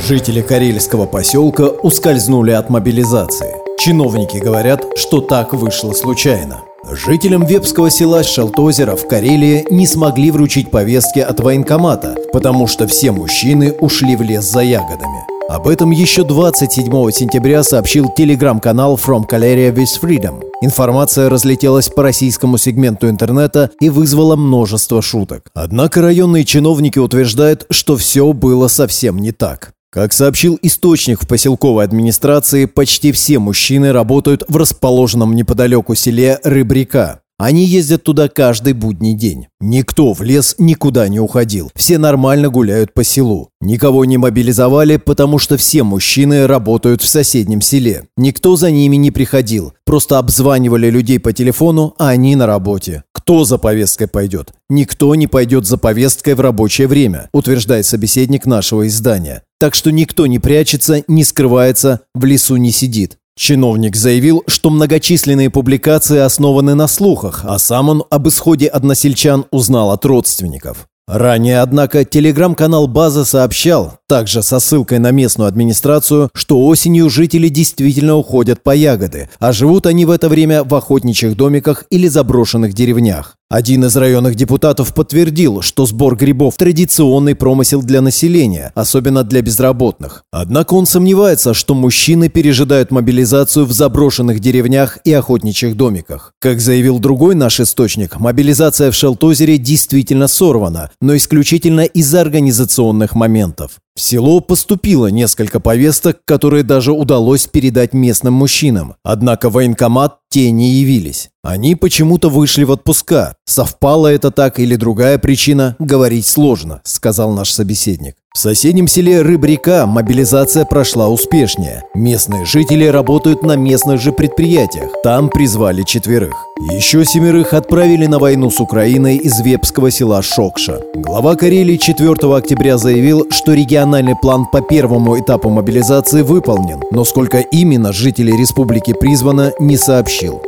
Жители карельского поселка ускользнули от мобилизации. Чиновники говорят, что так вышло случайно. Жителям вепского села Шелтозеро в Карелии не смогли вручить повестки от военкомата, потому что все мужчины ушли в лес за ягодами. Об этом еще двадцать седьмого сентября сообщил телеграм-канал From Caleria with Freedom. Информация разлетелась по российскому сегменту интернета и вызвала множество шуток. Однако районные чиновники утверждают, что все было совсем не так. Как сообщил источник в поселковой администрации, почти все мужчины работают в расположенном неподалеку селе Рыбрека. Они ездят туда каждый будний день. Никто в лес никуда не уходил. Все нормально гуляют по селу. Никого не мобилизовали, потому что все мужчины работают в соседнем селе. Никто за ними не приходил. Просто обзванивали людей по телефону, а они на работе. Кто за повесткой пойдет? Никто не пойдет за повесткой в рабочее время, утверждает собеседник нашего издания. Так что никто не прячется, не скрывается, в лесу не сидит. Чиновник заявил, что многочисленные публикации основаны на слухах, а сам он об исходе односельчан узнал от родственников. Ранее, однако, телеграм-канал «База» сообщал, также со ссылкой на местную администрацию, что осенью жители действительно уходят по ягоды, а живут они в это время в охотничьих домиках или заброшенных деревнях. Один из районных депутатов подтвердил, что сбор грибов – традиционный промысел для населения, особенно для безработных. Однако он сомневается, что мужчины пережидают мобилизацию в заброшенных деревнях и охотничьих домиках. Как заявил другой наш источник, мобилизация в Шелтозере действительно сорвана, но исключительно из-за организационных моментов. В село поступило несколько повесток, которые даже удалось передать местным мужчинам. Однако в военкомат те не явились. Они почему-то вышли в отпуска. Совпало это так или другая причина, говорить сложно, сказал наш собеседник. В соседнем селе Рыбрека мобилизация прошла успешнее. Местные жители работают на местных же предприятиях. Там призвали четверых. Еще семерых отправили на войну с Украиной из вепского села Шокша. Глава Карелии четвёртого октября заявил, что региональный план по первому этапу мобилизации выполнен, но сколько именно жителей республики призвано, не сообщил.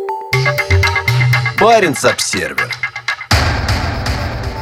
Баренц-Обсервер.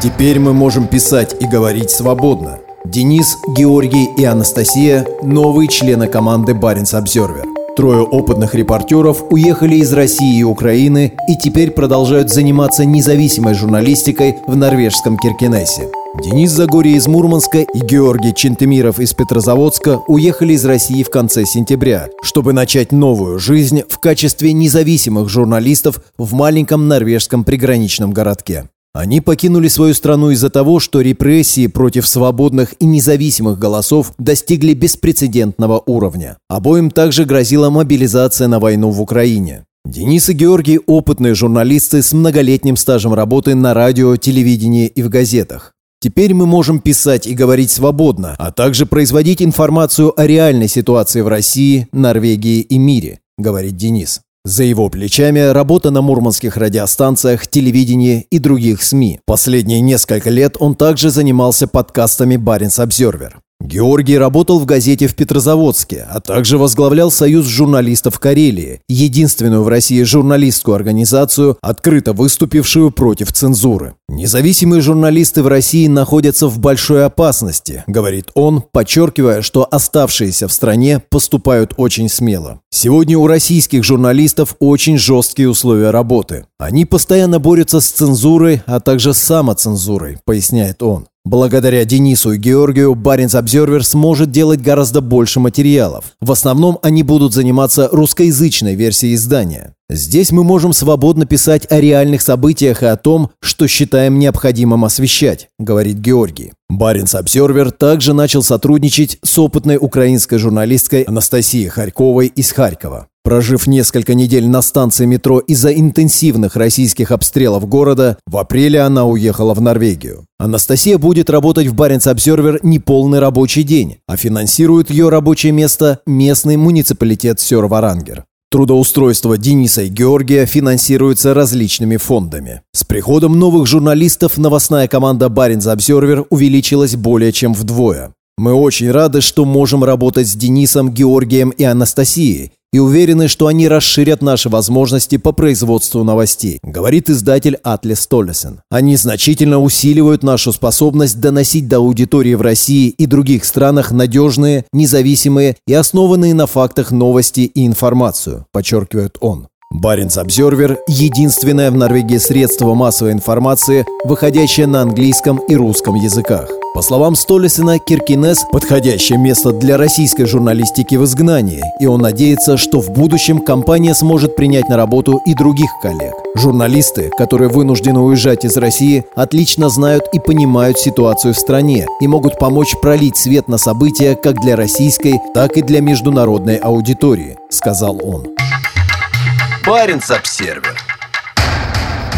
Теперь мы можем писать и говорить свободно. Денис, Георгий и Анастасия – новые члены команды «Баренц-Обсервер». Трое опытных репортеров уехали из России и Украины и теперь продолжают заниматься независимой журналистикой в норвежском Киркинессе. Денис Загорий из Мурманска и Георгий Чентемиров из Петрозаводска уехали из России в конце сентября, чтобы начать новую жизнь в качестве независимых журналистов в маленьком норвежском приграничном городке. Они покинули свою страну из-за того, что репрессии против свободных и независимых голосов достигли беспрецедентного уровня. Обоим также грозила мобилизация на войну в Украине. Денис и Георгий – опытные журналисты с многолетним стажем работы на радио, телевидении и в газетах. Теперь мы можем писать и говорить свободно, а также производить информацию о реальной ситуации в России, Норвегии и мире, говорит Денис. За его плечами работа на мурманских радиостанциях, телевидении и других СМИ. Последние несколько лет он также занимался подкастами «Баренц-Обсервер». Георгий работал в газете в Петрозаводске, а также возглавлял Союз журналистов Карелии, единственную в России журналистскую организацию, открыто выступившую против цензуры. «Независимые журналисты в России находятся в большой опасности», – говорит он, подчеркивая, что оставшиеся в стране поступают очень смело. «Сегодня у российских журналистов очень жесткие условия работы. Они постоянно борются с цензурой, а также с самоцензурой», – поясняет он. Благодаря Денису и Георгию «Баренц-Обсервер» сможет делать гораздо больше материалов. В основном они будут заниматься русскоязычной версией издания. Здесь мы можем свободно писать о реальных событиях и о том, что считаем необходимым освещать, говорит Георгий. «Баренц-Обсервер» также начал сотрудничать с опытной украинской журналисткой Анастасией Харьковой из Харькова. Прожив несколько недель на станции метро из-за интенсивных российских обстрелов города, в апреле она уехала в Норвегию. Анастасия будет работать в «Баренц-Обсервер» неполный рабочий день, а финансирует ее рабочее место местный муниципалитет Сёр-Варангер. Трудоустройство Дениса и Георгия финансируется различными фондами. С приходом новых журналистов новостная команда «Баренц-Обсервер» увеличилась более чем вдвое. «Мы очень рады, что можем работать с Денисом, Георгием и Анастасией, и уверены, что они расширят наши возможности по производству новостей», говорит издатель Атле Столлесен. «Они значительно усиливают нашу способность доносить до аудитории в России и других странах надежные, независимые и основанные на фактах новости и информацию», подчеркивает он. «Баренц-Обсервер» – единственное в Норвегии средство массовой информации, выходящее на английском и русском языках. По словам Столлесена, Киркинес – подходящее место для российской журналистики в изгнании, и он надеется, что в будущем компания сможет принять на работу и других коллег. Журналисты, которые вынуждены уезжать из России, отлично знают и понимают ситуацию в стране и могут помочь пролить свет на события как для российской, так и для международной аудитории, сказал он. «Баренц-Обсервер».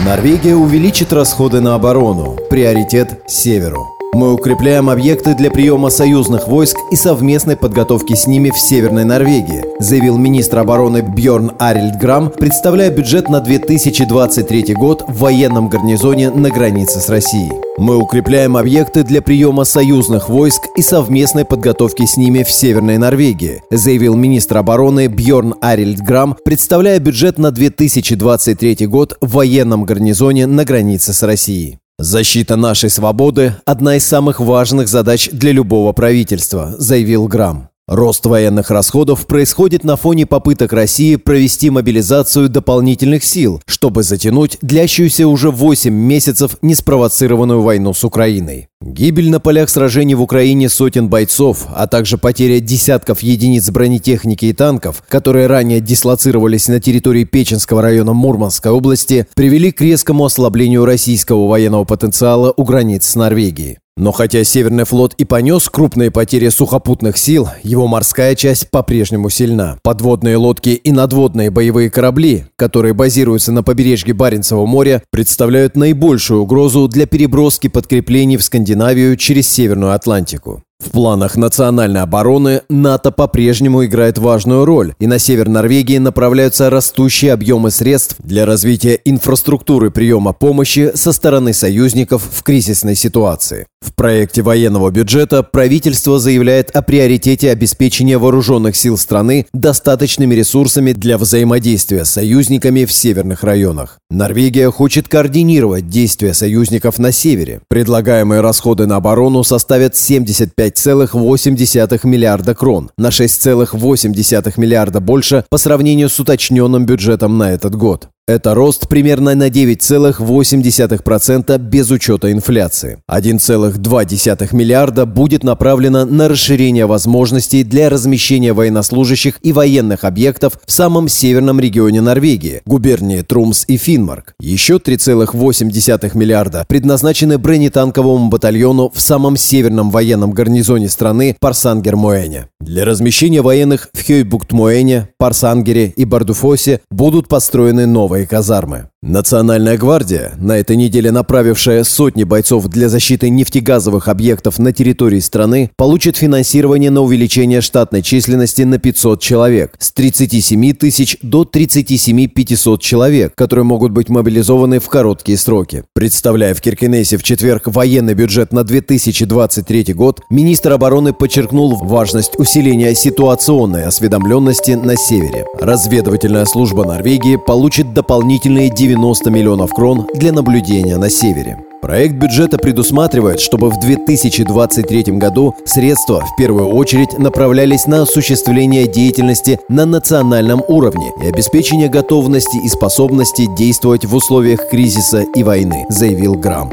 Норвегия увеличит расходы на оборону. Приоритет северу. Мы укрепляем объекты для приема союзных войск и совместной подготовки с ними в Северной Норвегии, заявил министр обороны Бьёрн Арильд Грам, представляя бюджет на две тысячи двадцать третий год в военном гарнизоне на границе с Россией. Мы укрепляем объекты для приема союзных войск и совместной подготовки с ними в Северной Норвегии, заявил министр обороны Бьёрн Арильд Грам, представляя бюджет на две тысячи двадцать третий год в военном гарнизоне на границе с Россией. «Защита нашей свободы – одна из самых важных задач для любого правительства», заявил Грам. Рост военных расходов происходит на фоне попыток России провести мобилизацию дополнительных сил, чтобы затянуть длящуюся уже восемь месяцев неспровоцированную войну с Украиной. Гибель на полях сражений в Украине сотен бойцов, а также потеря десятков единиц бронетехники и танков, которые ранее дислоцировались на территории Печенского района Мурманской области, привели к резкому ослаблению российского военного потенциала у границ с Норвегией. Но хотя Северный флот и понес крупные потери сухопутных сил, его морская часть по-прежнему сильна. Подводные лодки и надводные боевые корабли, которые базируются на побережье Баренцевого моря, представляют наибольшую угрозу для переброски подкреплений в Скандинавию через Северную Атлантику. В планах национальной обороны НАТО по-прежнему играет важную роль, и на север Норвегии направляются растущие объемы средств для развития инфраструктуры приема помощи со стороны союзников в кризисной ситуации. В проекте военного бюджета правительство заявляет о приоритете обеспечения вооруженных сил страны достаточными ресурсами для взаимодействия с союзниками в северных районах. Норвегия хочет координировать действия союзников на севере. Предлагаемые расходы на оборону составят семьдесят пять целых восемь десятых миллиарда крон, на шесть целых восемь десятых миллиарда больше по сравнению с уточненным бюджетом на этот год. Это рост примерно на девять целых восемь десятых процента без учета инфляции. один целых два десятых миллиарда будет направлено на расширение возможностей для размещения военнослужащих и военных объектов в самом северном регионе Норвегии, губернии Трумс и Финмарк. Еще три целых восемь десятых миллиарда предназначены бронетанковому батальону в самом северном военном гарнизоне страны Парсангер-Моэне. Для размещения военных в Хёйбуктмоэне, Парсангере и Бардуфосе будут построены новые казармы. Национальная гвардия, на этой неделе направившая сотни бойцов для защиты нефтегазовых объектов на территории страны, получит финансирование на увеличение штатной численности на пятьсот человек, с тридцати семи тысяч до тридцати семи тысяч пятисот человек, которые могут быть мобилизованы в короткие сроки. Представляя в Киркенесе в четверг военный бюджет на две тысячи двадцать третий год, министр обороны подчеркнул важность усиления ситуационной осведомленности на севере. Разведывательная служба Норвегии получит дополнительные девяносто миллионов крон для наблюдения на севере. Проект бюджета предусматривает, чтобы в две тысячи двадцать третьем году средства в первую очередь направлялись на осуществление деятельности на национальном уровне и обеспечение готовности и способности действовать в условиях кризиса и войны, заявил Грам.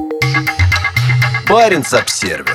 Баренц-Обсервер.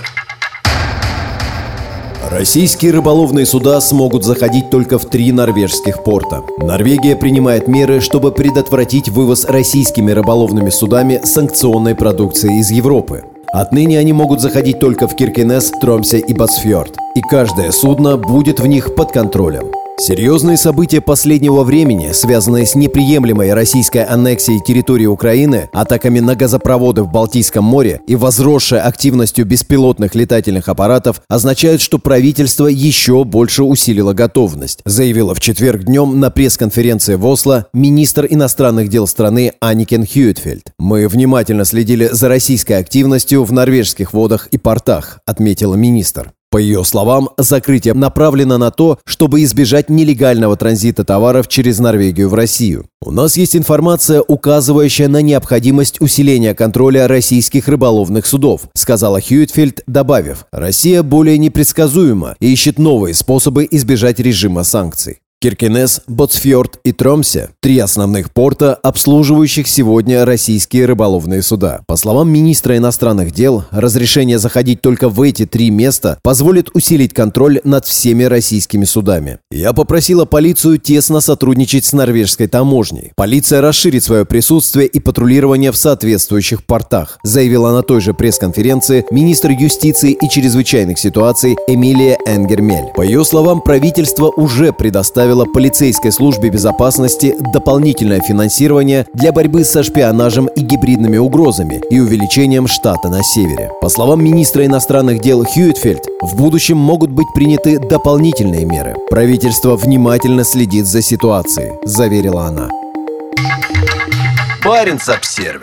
Российские рыболовные суда смогут заходить только в три норвежских порта. Норвегия принимает меры, чтобы предотвратить вывоз российскими рыболовными судами санкционной продукции из Европы. Отныне они могут заходить только в Киркенес, Тромсе и Батсфьорд, и каждое судно будет в них под контролем. Серьезные события последнего времени, связанные с неприемлемой российской аннексией территории Украины, атаками на газопроводы в Балтийском море и возросшей активностью беспилотных летательных аппаратов, означают, что правительство еще больше усилило готовность, заявила в четверг днем на пресс-конференции в Осло министр иностранных дел страны Аникен Хьюитфельд. «Мы внимательно следили за российской активностью в норвежских водах и портах», отметила министр. По ее словам, закрытие направлено на то, чтобы избежать нелегального транзита товаров через Норвегию в Россию. «У нас есть информация, указывающая на необходимость усиления контроля российских рыболовных судов», сказала Хьюитфельд, добавив, «Россия более непредсказуема и ищет новые способы избежать режима санкций». Киркенес, Ботсфьорд и Тромсе – три основных порта, обслуживающих сегодня российские рыболовные суда. По словам министра иностранных дел, разрешение заходить только в эти три места позволит усилить контроль над всеми российскими судами. «Я попросила полицию тесно сотрудничать с норвежской таможней. Полиция расширит свое присутствие и патрулирование в соответствующих портах», заявила на той же пресс-конференции министр юстиции и чрезвычайных ситуаций Эмилия Энгер Мель. По ее словам, правительство уже предоставило полицейской службе безопасности дополнительное финансирование для борьбы со шпионажем и гибридными угрозами и увеличением штата на севере. По словам министра иностранных дел Хьюитфельд, в будущем могут быть приняты дополнительные меры. «Правительство внимательно следит за ситуацией», – заверила она. Баренц-Обсервер.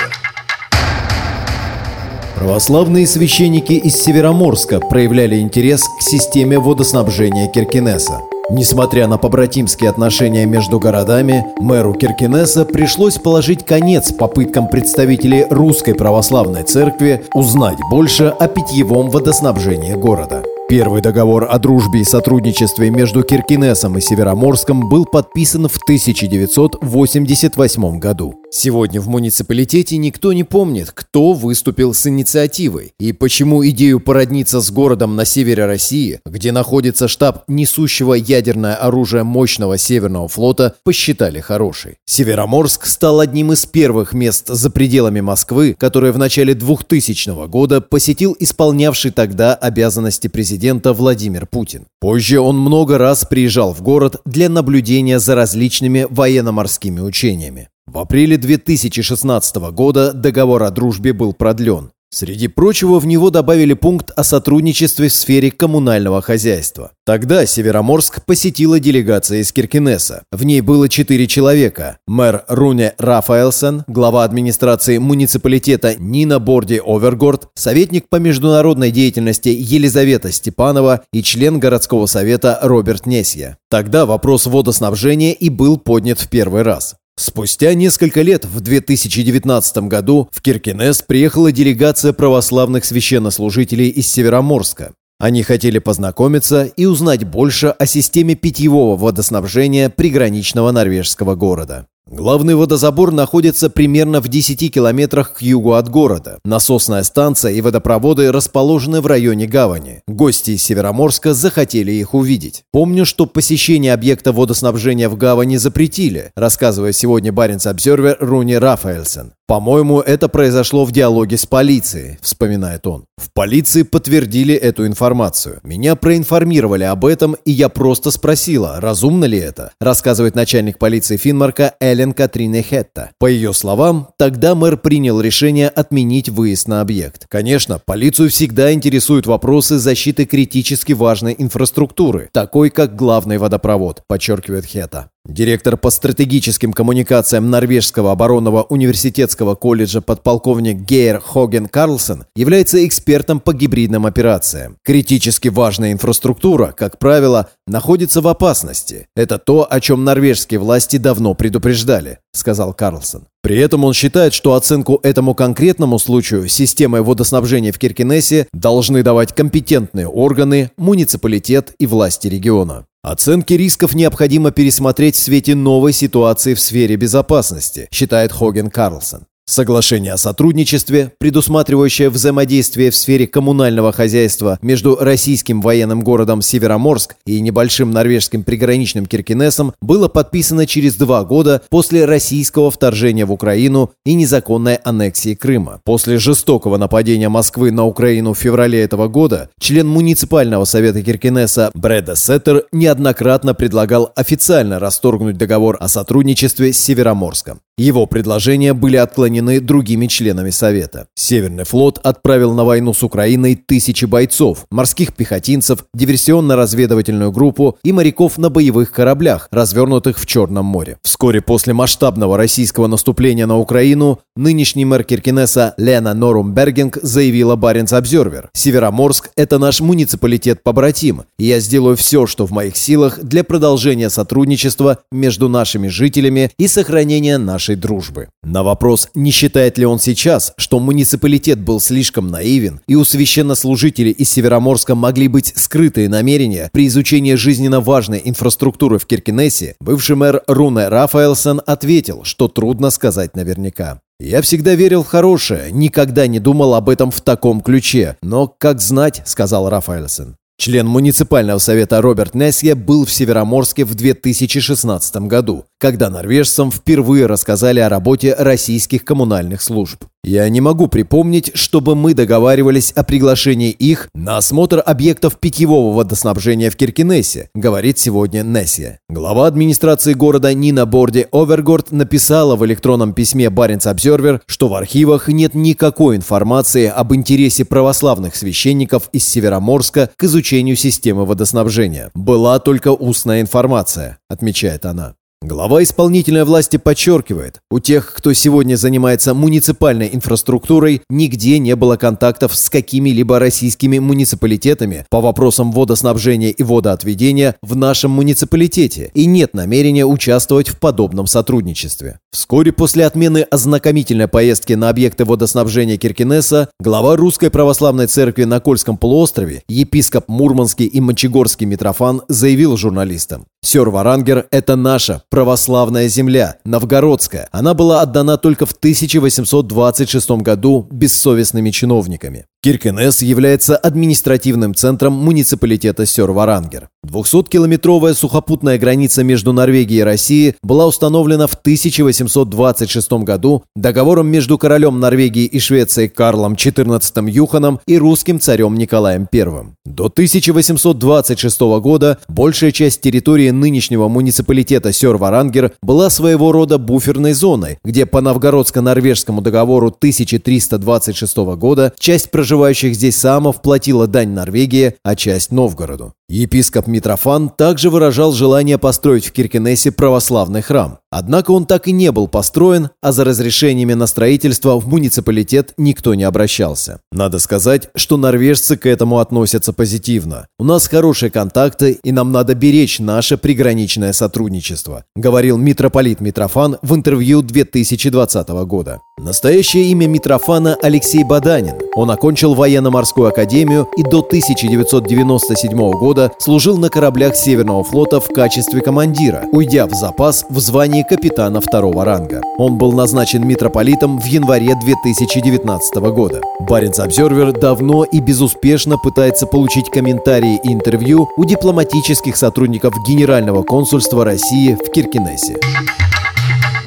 Православные священники из Североморска проявляли интерес к системе водоснабжения Киркенеса. Несмотря на побратимские отношения между городами, мэру Киркенеса пришлось положить конец попыткам представителей Русской Православной Церкви узнать больше о питьевом водоснабжении города. Первый договор о дружбе и сотрудничестве между Киркенесом и Североморском был подписан в тысяча девятьсот восемьдесят восьмом году. Сегодня в муниципалитете никто не помнит, кто выступил с инициативой и почему идею породниться с городом на севере России, где находится штаб несущего ядерное оружие мощного Северного флота, посчитали хорошей. Североморск стал одним из первых мест за пределами Москвы, которое в начале двухтысячного года посетил исполнявший тогда обязанности президента Владимир Путин. Позже он много раз приезжал в город для наблюдения за различными военно-морскими учениями. В апреле две тысячи шестнадцатого года договор о дружбе был продлен. Среди прочего, в него добавили пункт о сотрудничестве в сфере коммунального хозяйства. Тогда Североморск посетила делегация из Киркенеса. В ней было четыре человека. Мэр Руне Рафаэльсен, глава администрации муниципалитета Нина Бордэ Овергорд, советник по международной деятельности Елизавета Степанова и член городского совета Роберт Несья. Тогда вопрос водоснабжения и был поднят в первый раз. Спустя несколько лет, в две тысячи девятнадцатом году, в Киркенес приехала делегация православных священнослужителей из Североморска. Они хотели познакомиться и узнать больше о системе питьевого водоснабжения приграничного норвежского города. Главный водозабор находится примерно в десяти километрах к югу от города. Насосная станция и водопроводы расположены в районе гавани. Гости из Североморска захотели их увидеть. «Помню, что посещение объекта водоснабжения в гавани запретили», рассказывая сегодня Баренц-Обсервер Руне Рафаэльсен. «По-моему, это произошло в диалоге с полицией», — вспоминает он. «В полиции подтвердили эту информацию. Меня проинформировали об этом, и я просто спросила, разумно ли это», рассказывает начальник полиции Финмарка Эллен Катрина Хетта. По ее словам, тогда мэр принял решение отменить выезд на объект. Конечно, полицию всегда интересуют вопросы защиты критически важной инфраструктуры, такой как главный водопровод, подчеркивает Хетта. Директор по стратегическим коммуникациям Норвежского оборонного университетского колледжа подполковник Гейр Хоген Карлсен является экспертом по гибридным операциям. Критически важная инфраструктура, как правило, находится в опасности. Это то, о чем норвежские власти давно предупреждали, сказал Карлсен. При этом он считает, что оценку этому конкретному случаю системы водоснабжения в Киркенесе должны давать компетентные органы, муниципалитет и власти региона. Оценки рисков необходимо пересмотреть в свете новой ситуации в сфере безопасности, считает Хоген Карлсен. Соглашение о сотрудничестве, предусматривающее взаимодействие в сфере коммунального хозяйства между российским военным городом Североморск и небольшим норвежским приграничным Киркенесом, было подписано через два года после российского вторжения в Украину и незаконной аннексии Крыма. После жестокого нападения Москвы на Украину в феврале этого года член муниципального совета Киркенеса Бреда Сеттер неоднократно предлагал официально расторгнуть договор о сотрудничестве с Североморском. Его предложения были отклонены другими членами Совета. Северный флот отправил на войну с Украиной тысячи бойцов, морских пехотинцев, диверсионно-разведывательную группу и моряков на боевых кораблях, развернутых в Черном море. Вскоре после масштабного российского наступления на Украину нынешний мэр Киркенеса Лена Норумбергинг заявила Баренц-Обсервер: «Североморск – это наш муниципалитет-побратим, и я сделаю все, что в моих силах для продолжения сотрудничества между нашими жителями и сохранения нашей дружбы». На вопрос, не считает ли он сейчас, что муниципалитет был слишком наивен и у священнослужителей из Североморска могли быть скрытые намерения при изучении жизненно важной инфраструктуры в Киркенесе, бывший мэр Руне Рафаэльсен ответил, что трудно сказать наверняка. «Я всегда верил в хорошее, никогда не думал об этом в таком ключе, но как знать», — сказал Рафаэльсен. Член муниципального совета Роберт Несья был в Североморске в две тысячи шестнадцатом году, когда норвежцам впервые рассказали о работе российских коммунальных служб. «Я не могу припомнить, чтобы мы договаривались о приглашении их на осмотр объектов питьевого водоснабжения в Киркенесе», говорит сегодня Несья. Глава администрации города Нина Бордэ Овергорд написала в электронном письме Баренц-Обсервер, что в архивах нет никакой информации об интересе православных священников из Североморска к изучению системы водоснабжения. «Была только устная информация», отмечает она. Глава исполнительной власти подчеркивает, у тех, кто сегодня занимается муниципальной инфраструктурой, нигде не было контактов с какими-либо российскими муниципалитетами по вопросам водоснабжения и водоотведения в нашем муниципалитете, и нет намерения участвовать в подобном сотрудничестве. Вскоре после отмены ознакомительной поездки на объекты водоснабжения Киркенеса глава Русской Православной Церкви на Кольском полуострове, епископ Мурманский и Мончегорский Митрофан, заявил журналистам: «Сёр Варангер – это наша православная земля, новгородская. Она была отдана только в тысяча восемьсот двадцать шестом году бессовестными чиновниками». Киркенес является административным центром муниципалитета Сёр Варангер. двухсоткилометровая сухопутная граница между Норвегией и Россией была установлена в тысяча восемьсот двадцать шестом году договором между королем Норвегии и Швеции Карлом четырнадцатым Юханом и русским царем Николаем первым. До тысяча восемьсот двадцать шестого года большая часть территории нынешнего муниципалитета Сёр Варангер была своего рода буферной зоной, где по новгородско-норвежскому договору тысяча триста двадцать шестого года часть проживающих здесь саамов платила дань Норвегии, а часть Новгороду. Епископ Митрофан также выражал желание построить в Киркенесе православный храм. Однако он так и не был построен, а за разрешениями на строительство в муниципалитет никто не обращался. Надо сказать, что норвежцы к этому относятся позитивно. «У нас хорошие контакты, и нам надо беречь наше приграничное сотрудничество», говорил митрополит Митрофан в интервью две тысячи двадцатого года. Настоящее имя Митрофана Алексей Баданин. Он окончил военно-морскую академию и до тысяча девятьсот девяносто седьмого года служил на кораблях Северного флота в качестве командира, уйдя в запас в звании звании капитана второго ранга. Он был назначен митрополитом в январе две тысячи девятнадцатого года. Баренц-Обсервер давно и безуспешно пытается получить комментарии и интервью у дипломатических сотрудников Генерального консульства России в Киркинессе.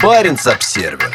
Баренц-Обсервер.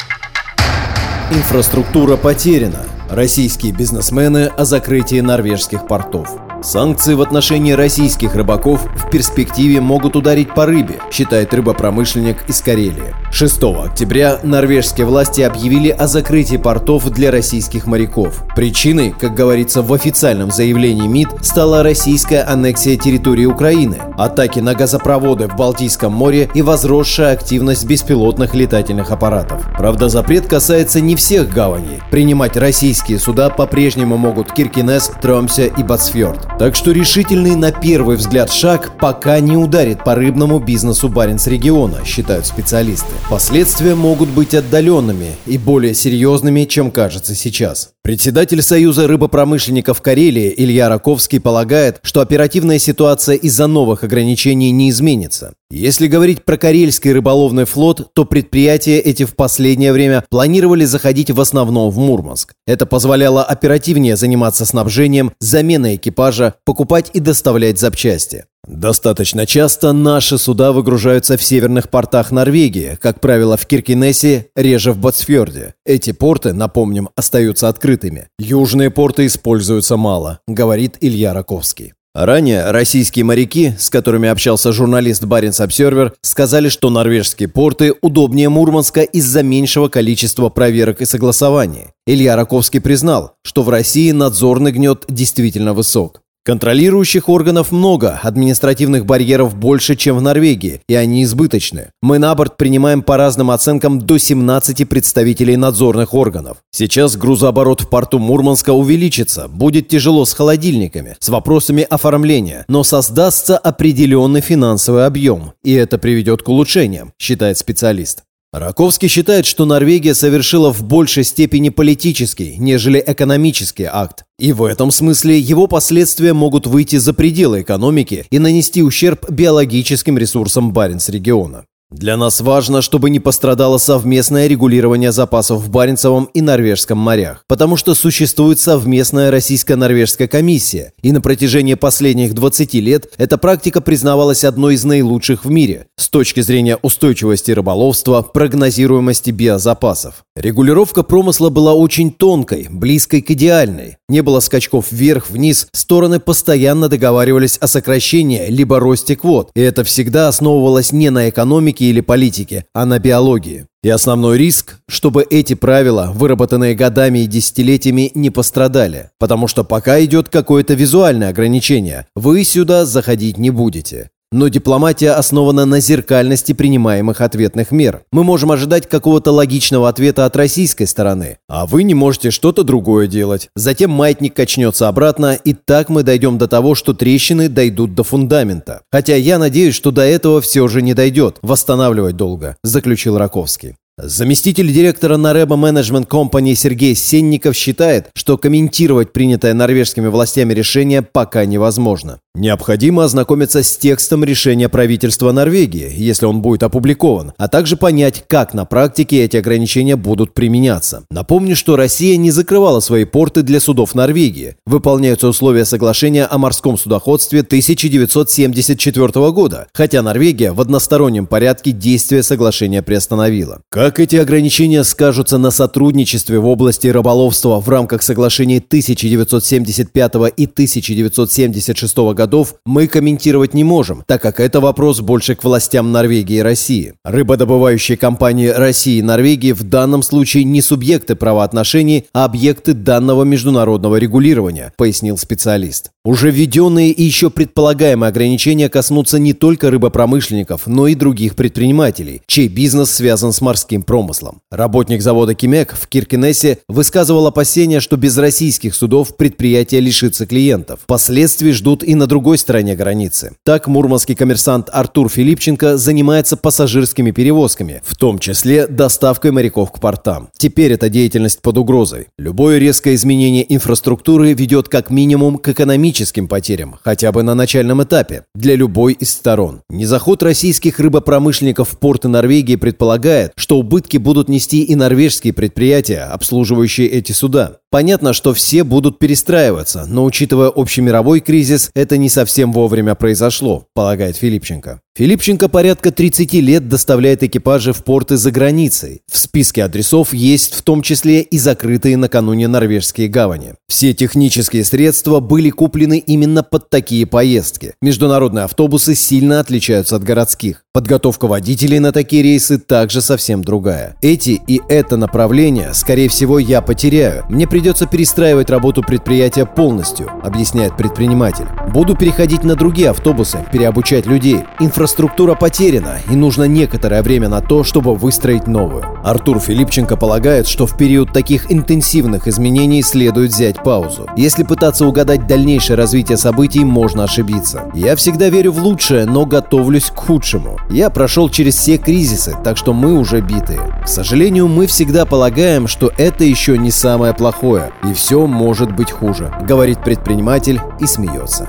Инфраструктура потеряна. Российские бизнесмены о закрытии норвежских портов. Санкции в отношении российских рыбаков в перспективе могут ударить по рыбе, считает рыбопромышленник из Карелии. шестого октября норвежские власти объявили о закрытии портов для российских моряков. Причиной, как говорится в официальном заявлении МИД, стала российская аннексия территории Украины, атаки на газопроводы в Балтийском море и возросшая активность беспилотных летательных аппаратов. Правда, запрет касается не всех гаваней. Принимать российские суда по-прежнему могут Киркинесс, Тромсе и Батсфьорд. Так что решительный на первый взгляд шаг пока не ударит по рыбному бизнесу Баренц-региона, считают специалисты. Последствия могут быть отдаленными и более серьезными, чем кажется сейчас. Председатель Союза рыбопромышленников Карелии Илья Раковский полагает, что оперативная ситуация из-за новых ограничений не изменится. Если говорить про Карельский рыболовный флот, то предприятия эти в последнее время планировали заходить в основном в Мурманск. Это позволяло оперативнее заниматься снабжением, заменой экипажа, покупать и доставлять запчасти. Достаточно часто наши суда выгружаются в северных портах Норвегии, как правило, в Киркинессе, реже в Батсфьорде. Эти порты, напомним, остаются открытыми. Южные порты используются мало, говорит Илья Раковский. Ранее российские моряки, с которыми общался журналист Баренц-Обсервер, сказали, что норвежские порты удобнее Мурманска из-за меньшего количества проверок и согласований. Илья Раковский признал, что в России надзорный гнет действительно высок. Контролирующих органов много, административных барьеров больше, чем в Норвегии, и они избыточны. Мы на борт принимаем по разным оценкам до семнадцати представителей надзорных органов. Сейчас грузооборот в порту Мурманска увеличится, будет тяжело с холодильниками, с вопросами оформления, но создастся определенный финансовый объем, и это приведет к улучшениям, считает специалист. Раковский считает, что Норвегия совершила в большей степени политический, нежели экономический акт. И в этом смысле его последствия могут выйти за пределы экономики и нанести ущерб биологическим ресурсам Баренц-региона. Для нас важно, чтобы не пострадало совместное регулирование запасов в Баренцевом и Норвежском морях, потому что существует совместная российско-норвежская комиссия, и на протяжении последних двадцати лет эта практика признавалась одной из наилучших в мире с точки зрения устойчивости рыболовства, прогнозируемости биозапасов. Регулировка промысла была очень тонкой, близкой к идеальной. Не было скачков вверх-вниз, стороны постоянно договаривались о сокращении либо росте квот, и это всегда основывалось не на экономике или политики, а на биологии. И основной риск, чтобы эти правила, выработанные годами и десятилетиями, не пострадали. Потому что пока идет какое-то визуальное ограничение, вы сюда заходить не будете. Но дипломатия основана на зеркальности принимаемых ответных мер. Мы можем ожидать какого-то логичного ответа от российской стороны, а вы не можете что-то другое делать. Затем маятник качнется обратно, и так мы дойдем до того, что трещины дойдут до фундамента. Хотя я надеюсь, что до этого все же не дойдет. Восстанавливать долго, заключил Раковский. Заместитель директора Нареба Менеджмент Компании Сергей Сенников считает, что комментировать принятое норвежскими властями решение пока невозможно. Необходимо ознакомиться с текстом решения правительства Норвегии, если он будет опубликован, а также понять, как на практике эти ограничения будут применяться. Напомню, что Россия не закрывала свои порты для судов Норвегии. Выполняются условия соглашения о морском судоходстве тысяча девятьсот семьдесят четвёртого года, хотя Норвегия в одностороннем порядке действие соглашения приостановила. Как эти ограничения скажутся на сотрудничестве в области рыболовства в рамках соглашений тысяча девятьсот семьдесят пятого и тысяча девятьсот семьдесят шестого годов, мы комментировать не можем, так как это вопрос больше к властям Норвегии и России. Рыбодобывающие компании России и Норвегии в данном случае не субъекты правоотношений, а объекты данного международного регулирования, пояснил специалист. Уже введенные и еще предполагаемые ограничения коснутся не только рыбопромышленников, но и других предпринимателей, чей бизнес связан с морским промыслом. Работник завода «Кимек» в Киркинессе высказывал опасения, что без российских судов предприятие лишится клиентов. Последствий ждут и на других другой стороне границы. Так, мурманский коммерсант Артур Филипченко занимается пассажирскими перевозками, в том числе доставкой моряков к портам. Теперь эта деятельность под угрозой. Любое резкое изменение инфраструктуры ведет как минимум к экономическим потерям, хотя бы на начальном этапе, для любой из сторон. Незаход российских рыбопромышленников в порты Норвегии предполагает, что убытки будут нести и норвежские предприятия, обслуживающие эти суда. Понятно, что все будут перестраиваться, но, учитывая общемировой кризис, это не совсем вовремя произошло, полагает Филипченко. Филипченко порядка тридцать лет доставляет экипажи в порты за границей. В списке адресов есть в том числе и закрытые накануне норвежские гавани. Все технические средства были куплены именно под такие поездки. Международные автобусы сильно отличаются от городских. Подготовка водителей на такие рейсы также совсем другая. Эти и это направление, скорее всего, я потеряю. Мне придется перестраивать работу предприятия полностью, объясняет предприниматель. Буду переходить на другие автобусы, переобучать людей. Инфраструктура потеряна, и нужно некоторое время на то, чтобы выстроить новую. Артур Филипченко полагает, что в период таких интенсивных изменений следует взять паузу. Если пытаться угадать дальнейшее развитие событий, можно ошибиться. Я всегда верю в лучшее, но готовлюсь к худшему. Я прошел через все кризисы, так что мы уже битые. К сожалению, мы всегда полагаем, что это еще не самое плохое, и все может быть хуже, говорит предприниматель и смеется.